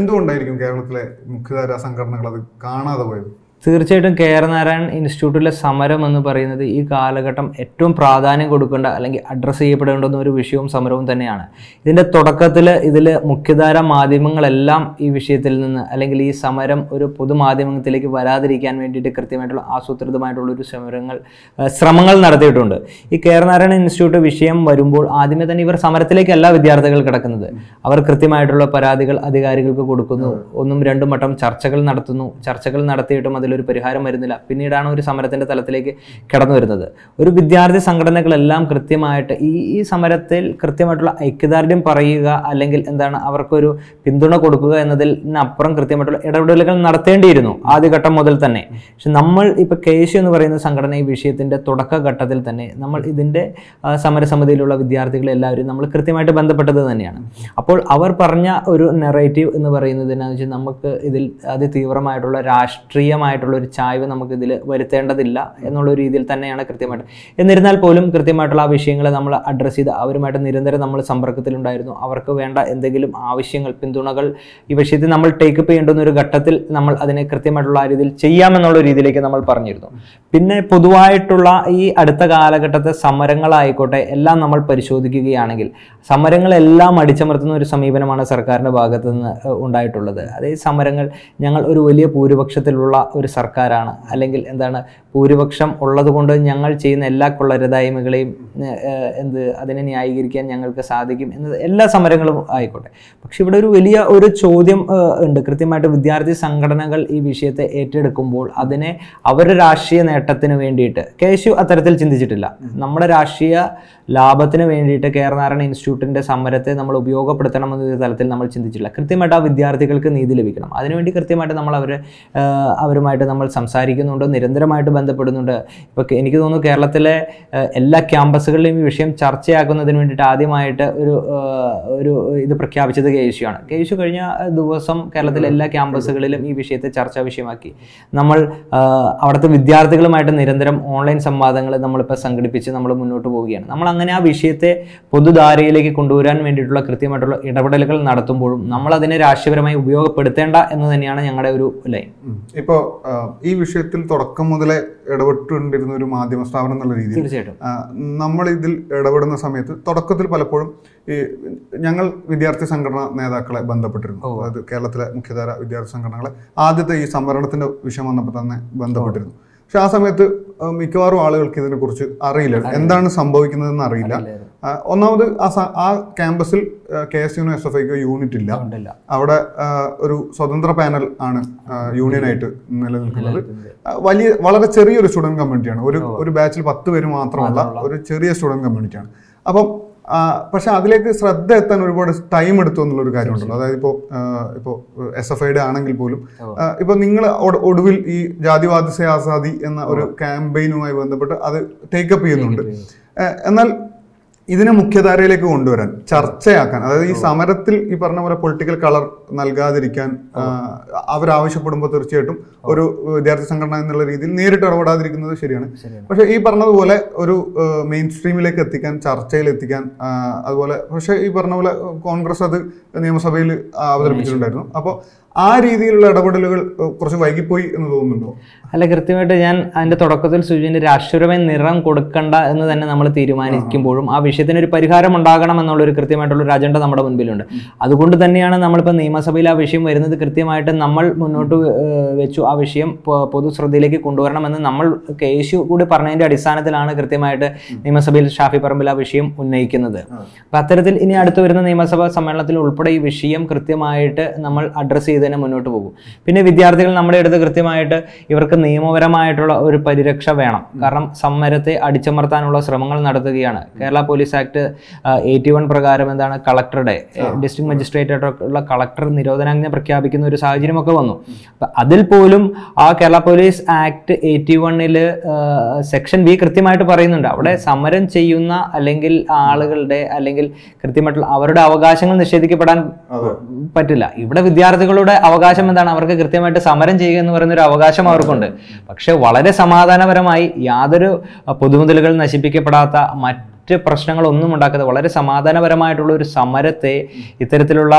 എന്തുകൊണ്ടായിരിക്കും കേരളത്തിലെ മുഖ്യധാരാ സംഘടനകൾ അത് കാണാതെ പോയത്? തീർച്ചയായിട്ടും കേരനാരായൺ ഇൻസ്റ്റിറ്റ്യൂട്ടിലെ സമരം എന്ന് പറയുന്നത് ഈ കാലഘട്ടം ഏറ്റവും പ്രാധാന്യം കൊടുക്കേണ്ട അല്ലെങ്കിൽ അഡ്രസ്സ് ചെയ്യപ്പെടേണ്ടുന്ന ഒരു വിഷയവും സമരവും തന്നെയാണ്. ഇതിൻ്റെ തുടക്കത്തിൽ ഇതിൽ മുഖ്യധാര മാധ്യമങ്ങളെല്ലാം ഈ വിഷയത്തിൽ നിന്ന് അല്ലെങ്കിൽ ഈ സമരം ഒരു പൊതുമാധ്യമത്തിലേക്ക് വരാതിരിക്കാൻ വേണ്ടിയിട്ട് കൃത്യമായിട്ടുള്ള ആസൂത്രിതമായിട്ടുള്ളൊരു സമരങ്ങൾ ശ്രമങ്ങൾ നടത്തിയിട്ടുണ്ട്. ഈ കേരനാരായൺ ഇൻസ്റ്റിറ്റ്യൂട്ട് വിഷയം വരുമ്പോൾ ആദ്യമേ തന്നെ ഇവർ സമരത്തിലേക്കല്ല വിദ്യാർത്ഥികൾ കിടക്കുന്നത്. അവർ കൃത്യമായിട്ടുള്ള പരാതികൾ അധികാരികൾക്ക് കൊടുക്കുന്നു, ഒന്നും രണ്ടും വട്ടം ചർച്ചകൾ നടത്തുന്നു, ചർച്ചകൾ നടത്തിയിട്ടും അതിൽ ഒരു പരിഹാരം വരുന്നില്ല. പിന്നീടാണ് ഒരു സമരത്തിൻ്റെ തലത്തിലേക്ക് കടന്നു വരുന്നത്. ഒരു വിദ്യാർത്ഥി സംഘടനകളെല്ലാം കൃത്യമായിട്ട് ഈ ഈ സമരത്തിൽ കൃത്യമായിട്ടുള്ള ഐക്യദാർഢ്യം പറയുക അല്ലെങ്കിൽ എന്താണ് അവർക്കൊരു പിന്തുണ കൊടുക്കുക എന്നതിനപ്പുറം കൃത്യമായിട്ടുള്ള ഇടപെടലുകൾ നടത്തേണ്ടിയിരുന്നു ആദ്യഘട്ടം മുതൽ തന്നെ. പക്ഷെ നമ്മൾ ഇപ്പോൾ കെ.എസ്.യു. എന്ന് പറയുന്ന സംഘടന ഈ വിഷയത്തിൻ്റെ തുടക്കഘട്ടത്തിൽ തന്നെ നമ്മൾ ഇതിൻ്റെ സമരസമിതിയിലുള്ള വിദ്യാർത്ഥികളെല്ലാവരും നമ്മൾ കൃത്യമായിട്ട് ബന്ധപ്പെട്ടത് തന്നെയാണ്. അപ്പോൾ അവർ പറഞ്ഞ ഒരു നെറേറ്റീവ് എന്ന് പറയുന്നതിനെന്ന് വെച്ചാൽ നമുക്ക് ഇതിൽ അതിതീവ്രമായിട്ടുള്ള രാഷ്ട്രീയമായിട്ട് ുള്ളൊരു ചായ്വ് നമുക്കിതിൽ വരുത്തേണ്ടതില്ല എന്നുള്ള രീതിയിൽ തന്നെയാണ് കൃത്യമായിട്ട്. എന്നിരുന്നാൽ പോലും കൃത്യമായിട്ടുള്ള ആ വിഷയങ്ങളെ നമ്മൾ അഡ്രസ്സ് ചെയ്ത് അവരുമായിട്ട് നിരന്തരം നമ്മൾ സമ്പർക്കത്തിലുണ്ടായിരുന്നു. അവർക്ക് വേണ്ട എന്തെങ്കിലും ആവശ്യങ്ങൾ, പിന്തുണകൾ ഈ വിഷയത്തിൽ നമ്മൾ ടേക്കപ്പ് ചെയ്യേണ്ടുന്ന ഒരു ഘട്ടത്തിൽ നമ്മൾ അതിനെ കൃത്യമായിട്ടുള്ള ആ രീതിയിൽ ചെയ്യാമെന്നുള്ള രീതിയിലേക്ക് നമ്മൾ പറഞ്ഞിരുന്നു. പിന്നെ പൊതുവായിട്ടുള്ള ഈ അടുത്ത കാലഘട്ടത്തെ സമരങ്ങളായിക്കോട്ടെ എല്ലാം നമ്മൾ പരിശോധിക്കുകയാണെങ്കിൽ സമരങ്ങളെല്ലാം അടിച്ചമർത്തുന്ന ഒരു സമീപനമാണ് സർക്കാരിൻ്റെ ഭാഗത്തു നിന്ന് ഉണ്ടായിട്ടുള്ളത്. അതായത് സമരങ്ങൾ ഞങ്ങൾ ഒരു വലിയ ഭൂരിപക്ഷത്തിലുള്ള ഒരു സർക്കാരാണ് അല്ലെങ്കിൽ എന്താണ് ഭൂരിപക്ഷം ഉള്ളതുകൊണ്ട് ഞങ്ങൾ ചെയ്യുന്ന എല്ലാ കൊള്ളരുതായ്മകളെയും എന്ത് അതിനെ ന്യായീകരിക്കാൻ ഞങ്ങൾക്ക് സാധിക്കും എന്നത് എല്ലാ സമരങ്ങളും ആയിക്കോട്ടെ. പക്ഷെ ഇവിടെ ഒരു വലിയ ഒരു ചോദ്യം ഉണ്ട്. കൃത്യമായിട്ട് വിദ്യാർത്ഥി സംഘടനകൾ ഈ വിഷയത്തെ ഏറ്റെടുക്കുമ്പോൾ അതിനെ അവരുടെ രാഷ്ട്രീയ നേട്ടത്തിന് വേണ്ടിയിട്ട് കെ.എസ്.യു. അത്തരത്തിൽ ചിന്തിച്ചിട്ടില്ല. നമ്മുടെ രാഷ്ട്രീയ ലാഭത്തിന് വേണ്ടിയിട്ട് കേരനാരായണ ഇൻസ്റ്റിറ്റ്യൂട്ടിൻ്റെ സമരത്തെ നമ്മൾ ഉപയോഗപ്പെടുത്തണമെന്ന തലത്തിൽ നമ്മൾ ചിന്തിച്ചിട്ടില്ല. കൃത്യമായിട്ട് ആ വിദ്യാർത്ഥികൾക്ക് നീതി ലഭിക്കണം, അതിനുവേണ്ടി കൃത്യമായിട്ട് നമ്മൾ അവരെ അവരുമായി നമ്മൾ സംസാരിക്കുന്നുണ്ട്, നിരന്തരമായിട്ട് ബന്ധപ്പെടുന്നുണ്ട്. ഇപ്പോൾ എനിക്ക് തോന്നുന്നു കേരളത്തിലെ എല്ലാ ക്യാമ്പസുകളിലും ഈ വിഷയം ചർച്ചയാക്കുന്നതിന് വേണ്ടിയിട്ട് ആദ്യമായിട്ട് ഒരു ഒരു ഇത് പ്രഖ്യാപിച്ചത് കെ.എസ്.യു. ആണ്. കെ.എസ്.യു. കഴിഞ്ഞ ദിവസം കേരളത്തിലെ എല്ലാ ക്യാമ്പസുകളിലും ഈ വിഷയത്തെ ചർച്ചാ വിഷയമാക്കി. നമ്മൾ അവിടുത്തെ വിദ്യാർത്ഥികളുമായിട്ട് നിരന്തരം ഓൺലൈൻ സംവാദങ്ങൾ നമ്മളിപ്പോൾ സംഘടിപ്പിച്ച് നമ്മൾ മുന്നോട്ട് പോവുകയാണ്. നമ്മൾ അങ്ങനെ ആ വിഷയത്തെ പൊതുധാരയിലേക്ക് കൊണ്ടുവരാൻ വേണ്ടിയിട്ടുള്ള കൃത്യമായിട്ടുള്ള ഇടപെടലുകൾ നടത്തുമ്പോഴും നമ്മളതിനെ രാഷ്ട്രീയപരമായി ഉപയോഗപ്പെടുത്തേണ്ട എന്ന് തന്നെയാണ് ഞങ്ങളുടെ ഒരു ലൈൻ. ഇപ്പോൾ ഈ വിഷയത്തിൽ തുടക്കം മുതലേ ഇടപെട്ടുകൊണ്ടിരുന്ന ഒരു മാധ്യമ സ്ഥാപനം എന്നുള്ള രീതിയിൽ തീർച്ചയായിട്ടും നമ്മൾ ഇതിൽ ഇടപെടുന്ന സമയത്ത് തുടക്കത്തിൽ പലപ്പോഴും ഈ ഞങ്ങൾ വിദ്യാർത്ഥി സംഘടനാ നേതാക്കളെ ബന്ധപ്പെട്ടിരുന്നു. അതായത് കേരളത്തിലെ മുഖ്യധാര വിദ്യാർത്ഥി സംഘടനകളെ ആദ്യത്തെ ഈ സംവരണത്തിന്റെ വിഷയം വന്നപ്പോൾ തന്നെ ബന്ധപ്പെട്ടിരുന്നു. പക്ഷെ ആ സമയത്ത് മിക്കവാറും ആളുകൾക്ക് ഇതിനെക്കുറിച്ച് അറിയില്ല, എന്താണ് സംഭവിക്കുന്നതെന്ന് അറിയില്ല. ഒന്നാമത് ആ ക്യാമ്പസിൽ കെ.എസ്.യുവിനോ എസ് എഫ് ഐക്കോ യൂണിറ്റ് ഇല്ല. അവിടെ ഒരു സ്വതന്ത്ര പാനൽ ആണ് യൂണിയനായിട്ട് നിലനിൽക്കുന്നത്. വലിയ വളരെ ചെറിയൊരു സ്റ്റുഡൻറ് കമ്മ്യൂണിറ്റിയാണ്. ഒരു ഒരു ബാച്ചിൽ പത്ത് പേര് മാത്രമല്ല, ഒരു ചെറിയ സ്റ്റുഡൻറ് കമ്മ്യൂണിറ്റിയാണ്. അപ്പം പക്ഷെ അതിലേക്ക് ശ്രദ്ധ എത്താൻ ഒരുപാട് ടൈം എടുത്തു എന്നുള്ളൊരു കാര്യമുണ്ടല്ലോ. അതായത് ഇപ്പോൾ ഇപ്പോൾ എസ് എഫ് ഐയുടെ ആണെങ്കിൽ പോലും ഇപ്പോൾ നിങ്ങൾ ഒടുവിൽ ഈ ജാതിവാദി സേ ആസാദി എന്ന ഒരു ക്യാമ്പയിനുമായി ബന്ധപ്പെട്ട് അത് ടേക്കപ്പ് ചെയ്യുന്നുണ്ട്. എന്നാൽ ഇതിനെ മുഖ്യധാരയിലേക്ക് കൊണ്ടുവരാൻ, ചർച്ചയാക്കാൻ, അതായത് ഈ സമരത്തിൽ ഈ പറഞ്ഞ പോലെ പൊളിറ്റിക്കൽ കളർ നൽകാതിരിക്കാൻ അവരാവശ്യപ്പെടുമ്പോൾ തീർച്ചയായിട്ടും ഒരു വിദ്യാർത്ഥി സംഘടന എന്നുള്ള രീതിയിൽ നേരിട്ട് ഇടപെടാതിരിക്കുന്നത് ശരിയാണ്. പക്ഷേ ഈ പറഞ്ഞതുപോലെ ഒരു മെയിൻ സ്ട്രീമിലേക്ക് എത്തിക്കാൻ, ചർച്ചയിൽ എത്തിക്കാൻ, അതുപോലെ പക്ഷേ ഈ പറഞ്ഞ പോലെ കോൺഗ്രസ് അത് നിയമസഭയിൽ അവതരിപ്പിച്ചിട്ടുണ്ടായിരുന്നു. അപ്പോൾ ആ രീതിയിലുള്ള ഇടപെടലുകൾ കുറച്ച് വൈകിപ്പോയി എന്ന് തോന്നുന്നുണ്ടോ? അല്ല, കൃത്യമായിട്ട് ഞാൻ അതിന്റെ തുടക്കത്തിൽ സൂചിപ്പിച്ച രാഷ്ട്രീയമായ നിറം കൊടുക്കണ്ട എന്ന് തന്നെ നമ്മൾ തീരുമാനിക്കുമ്പോഴും ആ വിഷയത്തിന് ഒരു പരിഹാരം ഉണ്ടാകണം എന്നുള്ളൊരു കൃത്യമായിട്ടുള്ള ഒരു അജണ്ട നമ്മുടെ മുൻപിലുണ്ട്. അതുകൊണ്ട് തന്നെയാണ് നമ്മളിപ്പോൾ നിയമസഭയിൽ ആ വിഷയം വരുന്നത്. കൃത്യമായിട്ട് നമ്മൾ മുന്നോട്ട് വെച്ചു ആ വിഷയം പൊതുശ്രദ്ധയിലേക്ക് കൊണ്ടുവരണമെന്ന് നമ്മൾ കെ.എസ്.യു. കൂടി പറഞ്ഞതിന്റെ അടിസ്ഥാനത്തിലാണ് കൃത്യമായിട്ട് നിയമസഭയിൽ ഷാഫി പറമ്പിൽ ആ വിഷയം ഉന്നയിക്കുന്നത്. അപ്പം അത്തരത്തിൽ ഇനി അടുത്ത് വരുന്ന നിയമസഭാ സമ്മേളനത്തിൽ ഉൾപ്പെടെ ഈ വിഷയം കൃത്യമായിട്ട് നമ്മൾ അഡ്രസ്സ് ചെയ്ത് തന്നെ മുന്നോട്ട് പോകും. പിന്നെ വിദ്യാർത്ഥികൾ നമ്മുടെ അടുത്ത് കൃത്യമായിട്ട് ഇവർക്ക് നിയമപരമായിട്ടുള്ള ഒരു പരിരക്ഷ വേണം. കാരണം സമരത്തെ അടിച്ചമർത്താനുള്ള ശ്രമങ്ങൾ നടത്തുകയാണ്. Kerala police act eighty one പ്രകാരം എന്താണ് കളക്ടറുടെ ഡിസ്ട്രിക്ട് മജിസ്ട്രേറ്റായിട്ടുള്ള കളക്ടർ നിരോധനാജ്ഞ പ്രഖ്യാപിക്കുന്ന ഒരു സാഹചര്യമൊക്കെ വന്നു. അപ്പം അതിൽ പോലും ആ കേരള പോലീസ് ആക്ട് എയ്റ്റി വണ്ണില് സെക്ഷൻ ബി കൃത്യമായിട്ട് പറയുന്നുണ്ട്, അവിടെ സമരം ചെയ്യുന്ന അല്ലെങ്കിൽ ആളുകളുടെ അല്ലെങ്കിൽ കൃത്യമായിട്ടുള്ള അവരുടെ അവകാശങ്ങൾ നിഷേധിക്കപ്പെടാൻ പറ്റില്ല. ഇവിടെ വിദ്യാർത്ഥികളുടെ അവകാശം എന്താണ്? അവർക്ക് കൃത്യമായിട്ട് സമരം ചെയ്യുക എന്ന് പറയുന്നൊരു അവകാശം അവർക്കുണ്ട്. പക്ഷെ വളരെ സമാധാനപരമായി യാതൊരു പൊതുമുതലുകൾ നശിപ്പിക്കപ്പെടാത്ത മറ്റ് മറ്റ് പ്രശ്നങ്ങളൊന്നും ഉണ്ടാക്കാതെ വളരെ സമാധാനപരമായിട്ടുള്ള ഒരു സമരത്തെ ഇത്തരത്തിലുള്ള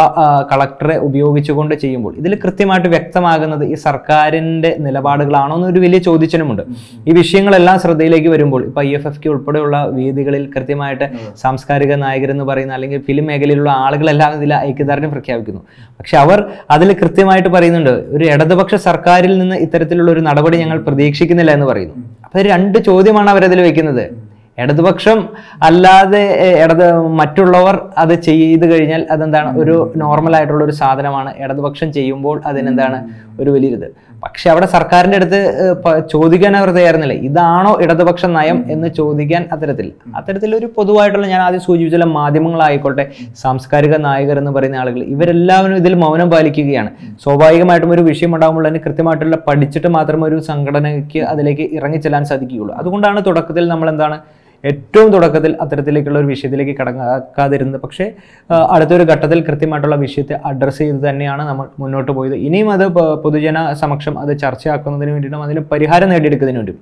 കളക്ടറെ ഉപയോഗിച്ചുകൊണ്ട് ചെയ്യുമ്പോൾ ഇതിൽ കൃത്യമായിട്ട് വ്യക്തമാകുന്നത് ഈ സർക്കാരിൻ്റെ നിലപാടുകളാണോ എന്നൊരു വലിയ ചോദ്യചിഹ്നമുണ്ട്. ഈ വിഷയങ്ങളെല്ലാം ശ്രദ്ധയിലേക്ക് വരുമ്പോൾ ഇപ്പോൾ ഐ എഫ് എഫ് കെ ഉൾപ്പെടെയുള്ള വേദികളിൽ കൃത്യമായിട്ട് സാംസ്കാരിക നായകരെന്ന് പറയുന്ന അല്ലെങ്കിൽ ഫിലിം മേഖലയിലുള്ള ആളുകളെല്ലാം ഇതിൽ ഐക്യദാർഢ്യം പ്രഖ്യാപിക്കുന്നു. പക്ഷെ അവർ അതിൽ കൃത്യമായിട്ട് പറയുന്നുണ്ട് ഒരു ഇടതുപക്ഷ സർക്കാരിൽ നിന്ന് ഇത്തരത്തിലുള്ള ഒരു നടപടി ഞങ്ങൾ പ്രതീക്ഷിക്കുന്നില്ല എന്ന് പറയുന്നു. അപ്പോൾ രണ്ട് ചോദ്യമാണ് അവരതിൽ വയ്ക്കുന്നത്. ഇടതുപക്ഷം അല്ലാതെ ഇടത് മറ്റുള്ളവർ അത് ചെയ്ത് കഴിഞ്ഞാൽ അതെന്താണ് ഒരു നോർമൽ ആയിട്ടുള്ള ഒരു സാധനമാണ്, ഇടതുപക്ഷം ചെയ്യുമ്പോൾ അതിനെന്താണ് ഒരു വലിയൊരിത്. പക്ഷെ അവിടെ സർക്കാരിൻ്റെ അടുത്ത് ചോദിക്കാൻ അവർ തയ്യാറുന്നില്ല, ഇതാണോ ഇടതുപക്ഷ നയം എന്ന് ചോദിക്കാൻ. അത്തരത്തിൽ അത്തരത്തിലൊരു പൊതുവായിട്ടുള്ള ഞാൻ ആദ്യം സൂചിപ്പിച്ച മാധ്യമങ്ങളായിക്കോട്ടെ സാംസ്കാരിക നായകർ എന്ന് പറയുന്ന ആളുകൾ ഇവരെല്ലാവരും ഇതിൽ മൗനം പാലിക്കുകയാണ്. സ്വാഭാവികമായിട്ടും ഒരു വിഷയം ഉണ്ടാകുമ്പോൾ തന്നെ കൃത്യമായിട്ടുള്ള പഠിച്ചിട്ട് മാത്രമേ ഒരു സംഘടനയ്ക്ക് അതിലേക്ക് ഇറങ്ങിച്ചെല്ലാൻ സാധിക്കുകയുള്ളൂ. അതുകൊണ്ടാണ് തുടക്കത്തിൽ നമ്മൾ എന്താണ് ഏറ്റവും തുടക്കത്തിൽ അത്തരത്തിലേക്കുള്ള ഒരു വിഷയത്തിലേക്ക് കടക്കാതിരുന്നത്. പക്ഷേ അടുത്തൊരു ഘട്ടത്തിൽ കൃത്യമായിട്ടുള്ള വിഷയത്തെ അഡ്രസ്സ് ചെയ്ത് തന്നെയാണ് നമ്മൾ മുന്നോട്ട് പോയത്. ഇനിയും അത് പൊതുജന സമക്ഷം അത് ചർച്ചയാക്കുന്നതിന് വേണ്ടിയിട്ടും അതിന് പരിഹാരം നേടിയെടുക്കുന്നതിന് വേണ്ടി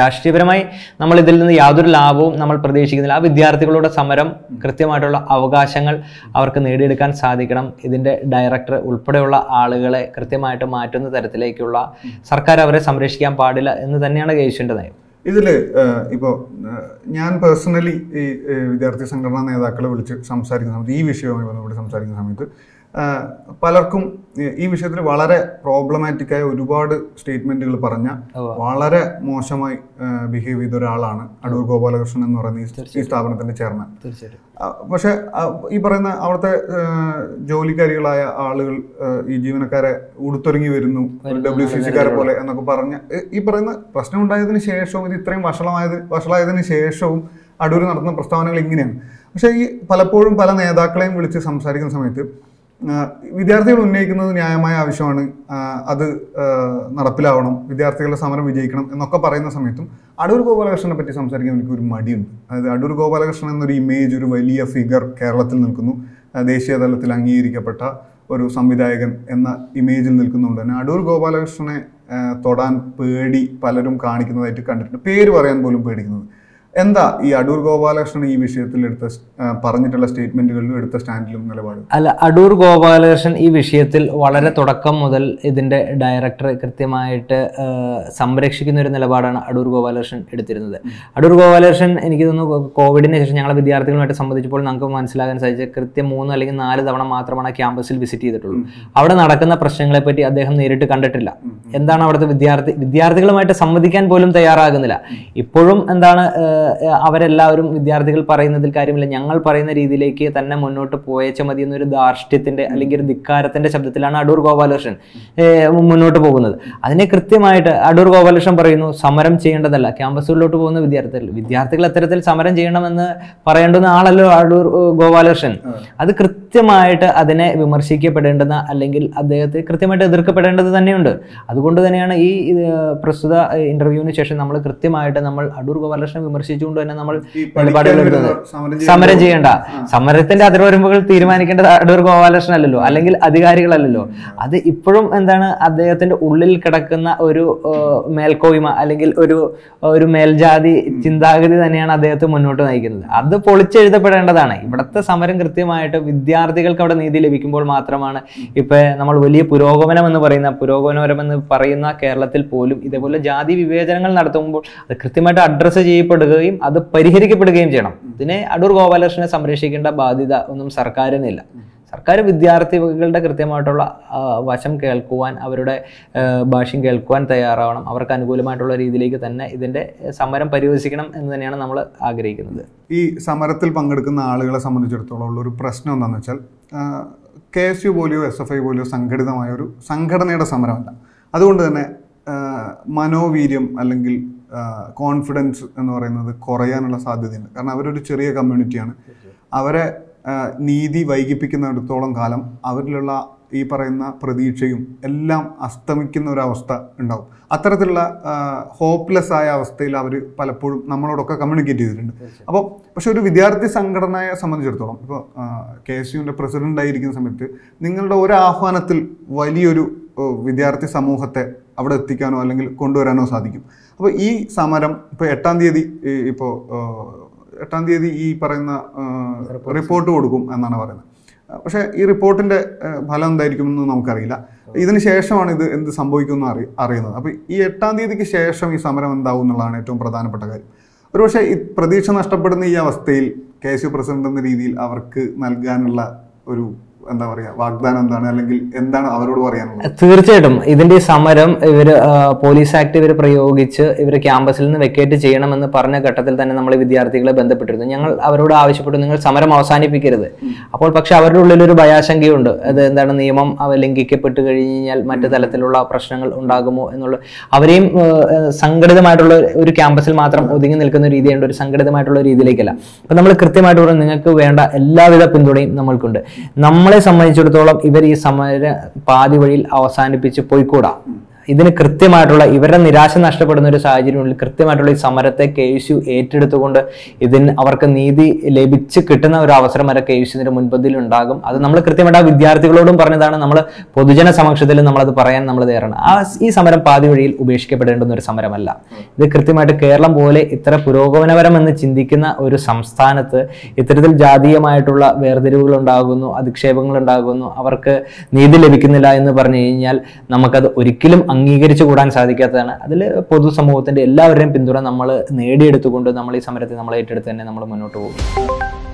രാഷ്ട്രീയപരമായി നമ്മൾ ഇതിൽ നിന്ന് യാതൊരു ലാഭവും നമ്മൾ പ്രതീക്ഷിക്കുന്നില്ല. ആ വിദ്യാർത്ഥികളുടെ സമരം കൃത്യമായിട്ടുള്ള അവകാശങ്ങൾ അവർക്ക് നേടിയെടുക്കാൻ സാധിക്കണം. ഇതിൻ്റെ ഡയറക്ടർ ഉൾപ്പെടെയുള്ള ആളുകളെ കൃത്യമായിട്ട് മാറ്റുന്ന തരത്തിലേക്കുള്ള സർക്കാർ അവരെ സംരക്ഷിക്കാൻ പാടില്ല എന്ന് തന്നെയാണ് കെ.എസ്.യുവിൻ്റെ നയം. ഇതിൽ ഇപ്പോൾ ഞാൻ പേഴ്സണലി ഈ വിദ്യാർത്ഥി സംഘടനാ നേതാക്കളെ വിളിച്ച് സംസാരിക്കുന്ന സമയത്ത് ഈ വിഷയവുമായി ബന്ധപ്പെട്ട് സംസാരിക്കുന്ന സമയത്ത് പലർക്കും ഈ വിഷയത്തിൽ വളരെ പ്രോബ്ലമാറ്റിക്കായ ഒരുപാട് സ്റ്റേറ്റ്മെൻറ്റുകൾ പറഞ്ഞ വളരെ മോശമായി ബിഹേവ് ചെയ്ത ഒരാളാണ് അടൂർ ഗോപാലകൃഷ്ണൻ എന്ന് പറയുന്ന ഈ സ്ഥാപനത്തിൻ്റെ ചെയർമാൻ. പക്ഷേ ഈ പറയുന്ന അവിടുത്തെ ജോലിക്കാരികളായ ആളുകൾ ഈ ജീവനക്കാരെ ഉടുത്തൊരുങ്ങി വരുന്നു ഡബ്ല്യു സി സിക്കാരെ പോലെ എന്നൊക്കെ പറഞ്ഞ് ഈ പറയുന്ന പ്രശ്നം ഉണ്ടായതിനു ശേഷവും ഇത് ഇത്രയും വഷളമായത് വഷളായതിനു ശേഷവും അടൂർ നടത്തുന്ന പ്രസ്താവനകൾ ഇങ്ങനെയാണ്. പക്ഷേ ഈ പലപ്പോഴും പല നേതാക്കളെയും വിളിച്ച് സംസാരിക്കുന്ന സമയത്ത് വിദ്യാർത്ഥികൾ ഉന്നയിക്കുന്നത് ന്യായമായ ആവശ്യമാണ്, അത് നടപ്പിലാവണം, വിദ്യാർത്ഥികളുടെ സമരം വിജയിക്കണം എന്നൊക്കെ പറയുന്ന സമയത്തും അടൂർ ഗോപാലകൃഷ്ണനെ പറ്റി സംസാരിക്കാൻ എനിക്ക് ഒരു മടിയുണ്ട്. അതായത് അടൂർ ഗോപാലകൃഷ്ണൻ എന്നൊരു ഇമേജ് ഒരു വലിയ ഫിഗർ കേരളത്തിൽ നിൽക്കുന്നു, ദേശീയ തലത്തിൽ അംഗീകരിക്കപ്പെട്ട ഒരു സംവിധായകൻ എന്ന ഇമേജിൽ നിൽക്കുന്നതുകൊണ്ട് തന്നെ അടൂർ ഗോപാലകൃഷ്ണനെ തൊടാൻ പേടി പലരും കാണിക്കുന്നതായിട്ട് കണ്ടിട്ടുണ്ട്, പേര് പറയാൻ പോലും പേടിക്കുന്നത്. എന്താ ഈ അടൂർ ഗോപാലകൃഷ്ണൻ ഈ വിഷയത്തിൽ എടുത്ത പറഞ്ഞിട്ടുള്ള സ്റ്റേറ്റ്മെന്റുകളിലും എടുത്ത സ്റ്റാൻഡിലും നിലപാട്? അല്ല, അടൂർ ഗോപാലകൃഷ്ണൻ ഈ വിഷയത്തിൽ വളരെ തുടക്കം മുതൽ ഇതിൻ്റെ ഡയറക്ടർ കൃത്യമായിട്ട് സംരക്ഷിക്കുന്ന ഒരു നിലപാടാണ് അടൂർ ഗോപാലകൃഷ്ണൻ എടുത്തിരുന്നത്. അടൂർ ഗോപാലകൃഷ്ണൻ എനിക്ക് തോന്നുന്നു കോവിഡിന് ശേഷം ഞങ്ങളെ വിദ്യാർത്ഥികളുമായിട്ട് സംബന്ധിച്ചപ്പോൾ നമുക്ക് മനസ്സിലാകാൻ സാധിച്ചത് കൃത്യം മൂന്ന് അല്ലെങ്കിൽ നാല് തവണ മാത്രമാണ് ക്യാമ്പസിൽ വിസിറ്റ് ചെയ്തിട്ടുള്ളൂ. അവിടെ നടക്കുന്ന പ്രശ്നങ്ങളെ പറ്റി അദ്ദേഹം നേരിട്ട് കണ്ടിട്ടില്ല. എന്താണ് അവിടുത്തെ വിദ്യാർത്ഥി വിദ്യാർത്ഥികളുമായിട്ട് സംവദിക്കാൻ പോലും തയ്യാറാകുന്നില്ല. ഇപ്പോഴും എന്താണ് അവരെല്ലാവരും വിദ്യാർത്ഥികൾ പറയുന്നതിൽ കാര്യമില്ല, ഞങ്ങൾ പറയുന്ന രീതിയിലേക്ക് തന്നെ മുന്നോട്ട് പോയേച്ച മതി എന്നൊരു ധാർഷ്ട്യത്തിന്റെ അല്ലെങ്കിൽ ഒരു ധിക്കാരത്തിന്റെ ശബ്ദത്തിലാണ് അടൂർ ഗോപാലകൃഷ്ണൻ മുന്നോട്ട് പോകുന്നത്. അതിനെ കൃത്യമായിട്ട് അടൂർ ഗോപാലകൃഷ്ണൻ പറയുന്നു സമരം ചെയ്യേണ്ടതല്ല, ക്യാമ്പസുകളിലോട്ട് പോകുന്ന വിദ്യാർത്ഥികൾ വിദ്യാർത്ഥികൾ അത്തരത്തിൽ സമരം ചെയ്യണമെന്ന് പറയേണ്ടുന്ന ആളല്ലോ അടൂർ ഗോപാലകൃഷ്ണൻ. അത് കൃത്യമായിട്ട് അതിനെ വിമർശിക്കപ്പെടേണ്ടുന്ന അല്ലെങ്കിൽ അദ്ദേഹത്തെ കൃത്യമായിട്ട് എതിർക്കപ്പെടേണ്ടത് തന്നെയുണ്ട്. അതുകൊണ്ട് തന്നെയാണ് ഈ പ്രസ്തുത ഇന്റർവ്യൂവിന് ശേഷം നമ്മൾ കൃത്യമായിട്ട് നമ്മൾ അടൂർ ഗോപാലകൃഷ്ണൻ വിമർശിച്ചു വിശ്വസിച്ചുകൊണ്ട് തന്നെ നമ്മൾ നിലപാടുകൾ എടുക്കുന്നത്. സമരം ചെയ്യേണ്ട, സമരത്തിന്റെ അതിർവരമ്പുകൾ തീരുമാനിക്കേണ്ടത് അടൂർ ഗോപാലകൃഷ്ണൻ അല്ലല്ലോ, അല്ലെങ്കിൽ അധികാരികളല്ലല്ലോ. അത് ഇപ്പോഴും എന്താണ് അദ്ദേഹത്തിന്റെ ഉള്ളിൽ കിടക്കുന്ന ഒരു മേൽക്കോയ്മ അല്ലെങ്കിൽ ഒരു ഒരു മേൽജാതി ചിന്താഗതി തന്നെയാണ് അദ്ദേഹത്തെ മുന്നോട്ട് നയിക്കുന്നത്. അത് പൊളിച്ചെഴുതപ്പെടേണ്ടതാണ്. ഇവിടുത്തെ സമരം കൃത്യമായിട്ട് വിദ്യാർത്ഥികൾക്ക് അവിടെ നീതി ലഭിക്കുമ്പോൾ മാത്രമാണ് ഇപ്പൊ നമ്മൾ വലിയ പുരോഗമനം എന്ന് പറയുന്ന പുരോഗമനപരം എന്ന് പറയുന്ന കേരളത്തിൽ പോലും ഇതേപോലെ ജാതി വിവേചനങ്ങൾ നടത്തുമ്പോൾ അത് കൃത്യമായിട്ട് അഡ്രസ്സ് ചെയ്യപ്പെടുകയും അത് പരിഹരിക്കപ്പെടുകയും ചെയ്യണം. ഇതിനെ അടൂർ ഗോപാലകൃഷ്ണനെ സംരക്ഷിക്കേണ്ട ബാധ്യത ഒന്നും സർക്കാരിനില്ല. സർക്കാർ വിദ്യാർത്ഥികളുടെ കൃത്യമായിട്ടുള്ള വശം കേൾക്കുവാൻ, അവരുടെ ഭാഷ്യം കേൾക്കുവാൻ തയ്യാറാവണം. അവർക്ക് അനുകൂലമായിട്ടുള്ള രീതിയിലേക്ക് തന്നെ ഇതിൻ്റെ സമരം പരിഹസിക്കണം എന്ന് തന്നെയാണ് നമ്മൾ ആഗ്രഹിക്കുന്നത്. ഈ സമരത്തിൽ പങ്കെടുക്കുന്ന ആളുകളെ സംബന്ധിച്ചിടത്തോളം ഉള്ളൊരു പ്രശ്നം എന്താണെന്ന് വെച്ചാൽ, കെ എസ് യു പോലെയോ എസ് എഫ് ഐ പോലെയോ സംഘടിതമായ ഒരു സംഘടനയുടെ സമരമല്ല. അതുകൊണ്ട് തന്നെ മനോവീര്യം അല്ലെങ്കിൽ കോൺഫിഡൻസ് എന്ന് പറയുന്നത് കുറയാനുള്ള സാധ്യതയുണ്ട്. കാരണം അവരൊരു ചെറിയ കമ്മ്യൂണിറ്റിയാണ്. അവരെ നീതി വൈകിപ്പിക്കുന്നിടത്തോളം കാലം അവരിലുള്ള ഈ പറയുന്ന പ്രതീക്ഷയും എല്ലാം അസ്തമിക്കുന്ന ഒരവസ്ഥ ഉണ്ടാവും. അത്തരത്തിലുള്ള ഹോപ്പ്ലെസ് ആയ അവസ്ഥയിൽ അവർ പലപ്പോഴും നമ്മളോടൊക്കെ കമ്മ്യൂണിക്കേറ്റ് ചെയ്തിട്ടുണ്ട്. അപ്പോൾ പക്ഷെ ഒരു വിദ്യാർത്ഥി സംഘടനയെ സംബന്ധിച്ചിടത്തോളം, ഇപ്പോൾ കെ എസ് യുവിൻ്റെ പ്രസിഡൻ്റ് ആയിരിക്കുന്ന സമയത്ത് നിങ്ങളുടെ ഒരു ആഹ്വാനത്തിൽ വലിയൊരു വിദ്യാർത്ഥി സമൂഹത്തെ അവിടെ എത്തിക്കാനോ അല്ലെങ്കിൽ കൊണ്ടുവരാനോ സാധിക്കും. അപ്പോൾ ഈ സമരം ഇപ്പോൾ എട്ടാം തീയതി ഇപ്പോൾ എട്ടാം തീയതി ഈ പറയുന്ന റിപ്പോർട്ട് കൊടുക്കും എന്നാണ് പറയുന്നത്. പക്ഷേ ഈ റിപ്പോർട്ടിൻ്റെ ഫലം എന്തായിരിക്കും എന്ന് നമുക്കറിയില്ല. ഇതിന് ശേഷമാണ് ഇത് എന്ത് സംഭവിക്കുമെന്ന് അറി അറിയുന്നത് അപ്പോൾ ഈ എട്ടാം തീയതിക്ക് ശേഷം ഈ സമരം എന്താവും എന്നുള്ളതാണ് ഏറ്റവും പ്രധാനപ്പെട്ട കാര്യം. ഒരുപക്ഷെ ഈ പ്രതീക്ഷ നഷ്ടപ്പെടുന്ന ഈ അവസ്ഥയിൽ കെ എസ് യു പ്രസിഡന്റ് എന്ന രീതിയിൽ അവർക്ക് നൽകാനുള്ള ഒരു എന്താ പറയുക, വാഗ്ദാനം എന്താണ്, അല്ലെങ്കിൽ എന്താണ് അവരോട് പറയാനുള്ളത്? തീർച്ചയായിട്ടും ഇതിന്റെ സമരം ഇവർ പോലീസ് ആക്ട് ഇവർ പ്രയോഗിച്ച് ഇവർ ക്യാമ്പസിൽ നിന്ന് വെക്കേറ്റ് ചെയ്യണമെന്ന് പറഞ്ഞ ഘട്ടത്തിൽ തന്നെ നമ്മൾ വിദ്യാർത്ഥികളെ ബന്ധപ്പെട്ടിരുന്നു. ഞങ്ങൾ അവരോട് ആവശ്യപ്പെട്ടു നിങ്ങൾ സമരം അവസാനിപ്പിക്കരുത്. അപ്പോൾ പക്ഷെ അവരുടെ ഉള്ളിൽ ഒരു ഭയാശങ്കയുണ്ട്. അത് എന്താണ്, നിയമം ലംഘിക്കപ്പെട്ട് കഴിഞ്ഞു കഴിഞ്ഞാൽ മറ്റു തലത്തിലുള്ള പ്രശ്നങ്ങൾ ഉണ്ടാകുമോ എന്നുള്ള. അവരെയും സംഘടിതമായിട്ടുള്ള ഒരു ക്യാമ്പസിൽ മാത്രം ഒതുങ്ങി നിൽക്കുന്ന രീതിയുണ്ട്, ഒരു സംഘടിതമായിട്ടുള്ള രീതിയിലേക്കല്ല. അപ്പൊ നമ്മൾ കൃത്യമായിട്ട് പറഞ്ഞു നിങ്ങൾക്ക് വേണ്ട എല്ലാവിധ പിന്തുണയും നമ്മൾക്കുണ്ട്. നമ്മളെ സംബന്ധിച്ചിടത്തോളം ഇവർ ഈ സമര പാതി വഴിയിൽ അവസാനിപ്പിച്ച് പോയിക്കൂടാ. ഇതിന് കൃത്യമായിട്ടുള്ള ഇവരുടെ നിരാശ നഷ്ടപ്പെടുന്ന ഒരു സാഹചര്യമുള്ളിൽ കൃത്യമായിട്ടുള്ള ഈ സമരത്തെ കെ എസ് യു ഏറ്റെടുത്തുകൊണ്ട് ഇതിന് അവർക്ക് നീതി ലഭിച്ച് കിട്ടുന്ന ഒരു അവസരം വരെ കെ എസ് യുവിന് മുൻപന്തിൽ ഉണ്ടാകും. അത് നമ്മൾ കൃത്യമായിട്ട് ആ വിദ്യാർത്ഥികളോടും പറഞ്ഞതാണ്. നമ്മൾ പൊതുജന സമക്ഷത്തിൽ നമ്മളത് പറയാൻ നമ്മൾ തയ്യാറാണ്. ആ ഈ സമരം പാതി വഴിയിൽ ഉപേക്ഷിക്കപ്പെടേണ്ടുന്ന ഒരു സമരമല്ല ഇത്. കൃത്യമായിട്ട് കേരളം പോലെ ഇത്ര പുരോഗമനപരം എന്ന് ചിന്തിക്കുന്ന ഒരു സംസ്ഥാനത്ത് ഇത്തരത്തിൽ ജാതീയമായിട്ടുള്ള വേർതിരിവുകൾ ഉണ്ടാകുന്നു, അധിക്ഷേപങ്ങൾ ഉണ്ടാകുന്നു, അവർക്ക് നീതി ലഭിക്കുന്നില്ല എന്ന് പറഞ്ഞു കഴിഞ്ഞാൽ നമുക്കത് ഒരിക്കലും അംഗീകരിച്ചു കൂടാൻ സാധിക്കാത്തതാണ്. അതിൽ പൊതുസമൂഹത്തിൻ്റെ എല്ലാവരുടെയും പിന്തുണ നമ്മൾ നേടിയെടുത്തുകൊണ്ട് നമ്മൾ ഈ സമരത്തെ നമ്മൾ ഏറ്റെടുത്ത് തന്നെ നമ്മൾ മുന്നോട്ട് പോകും.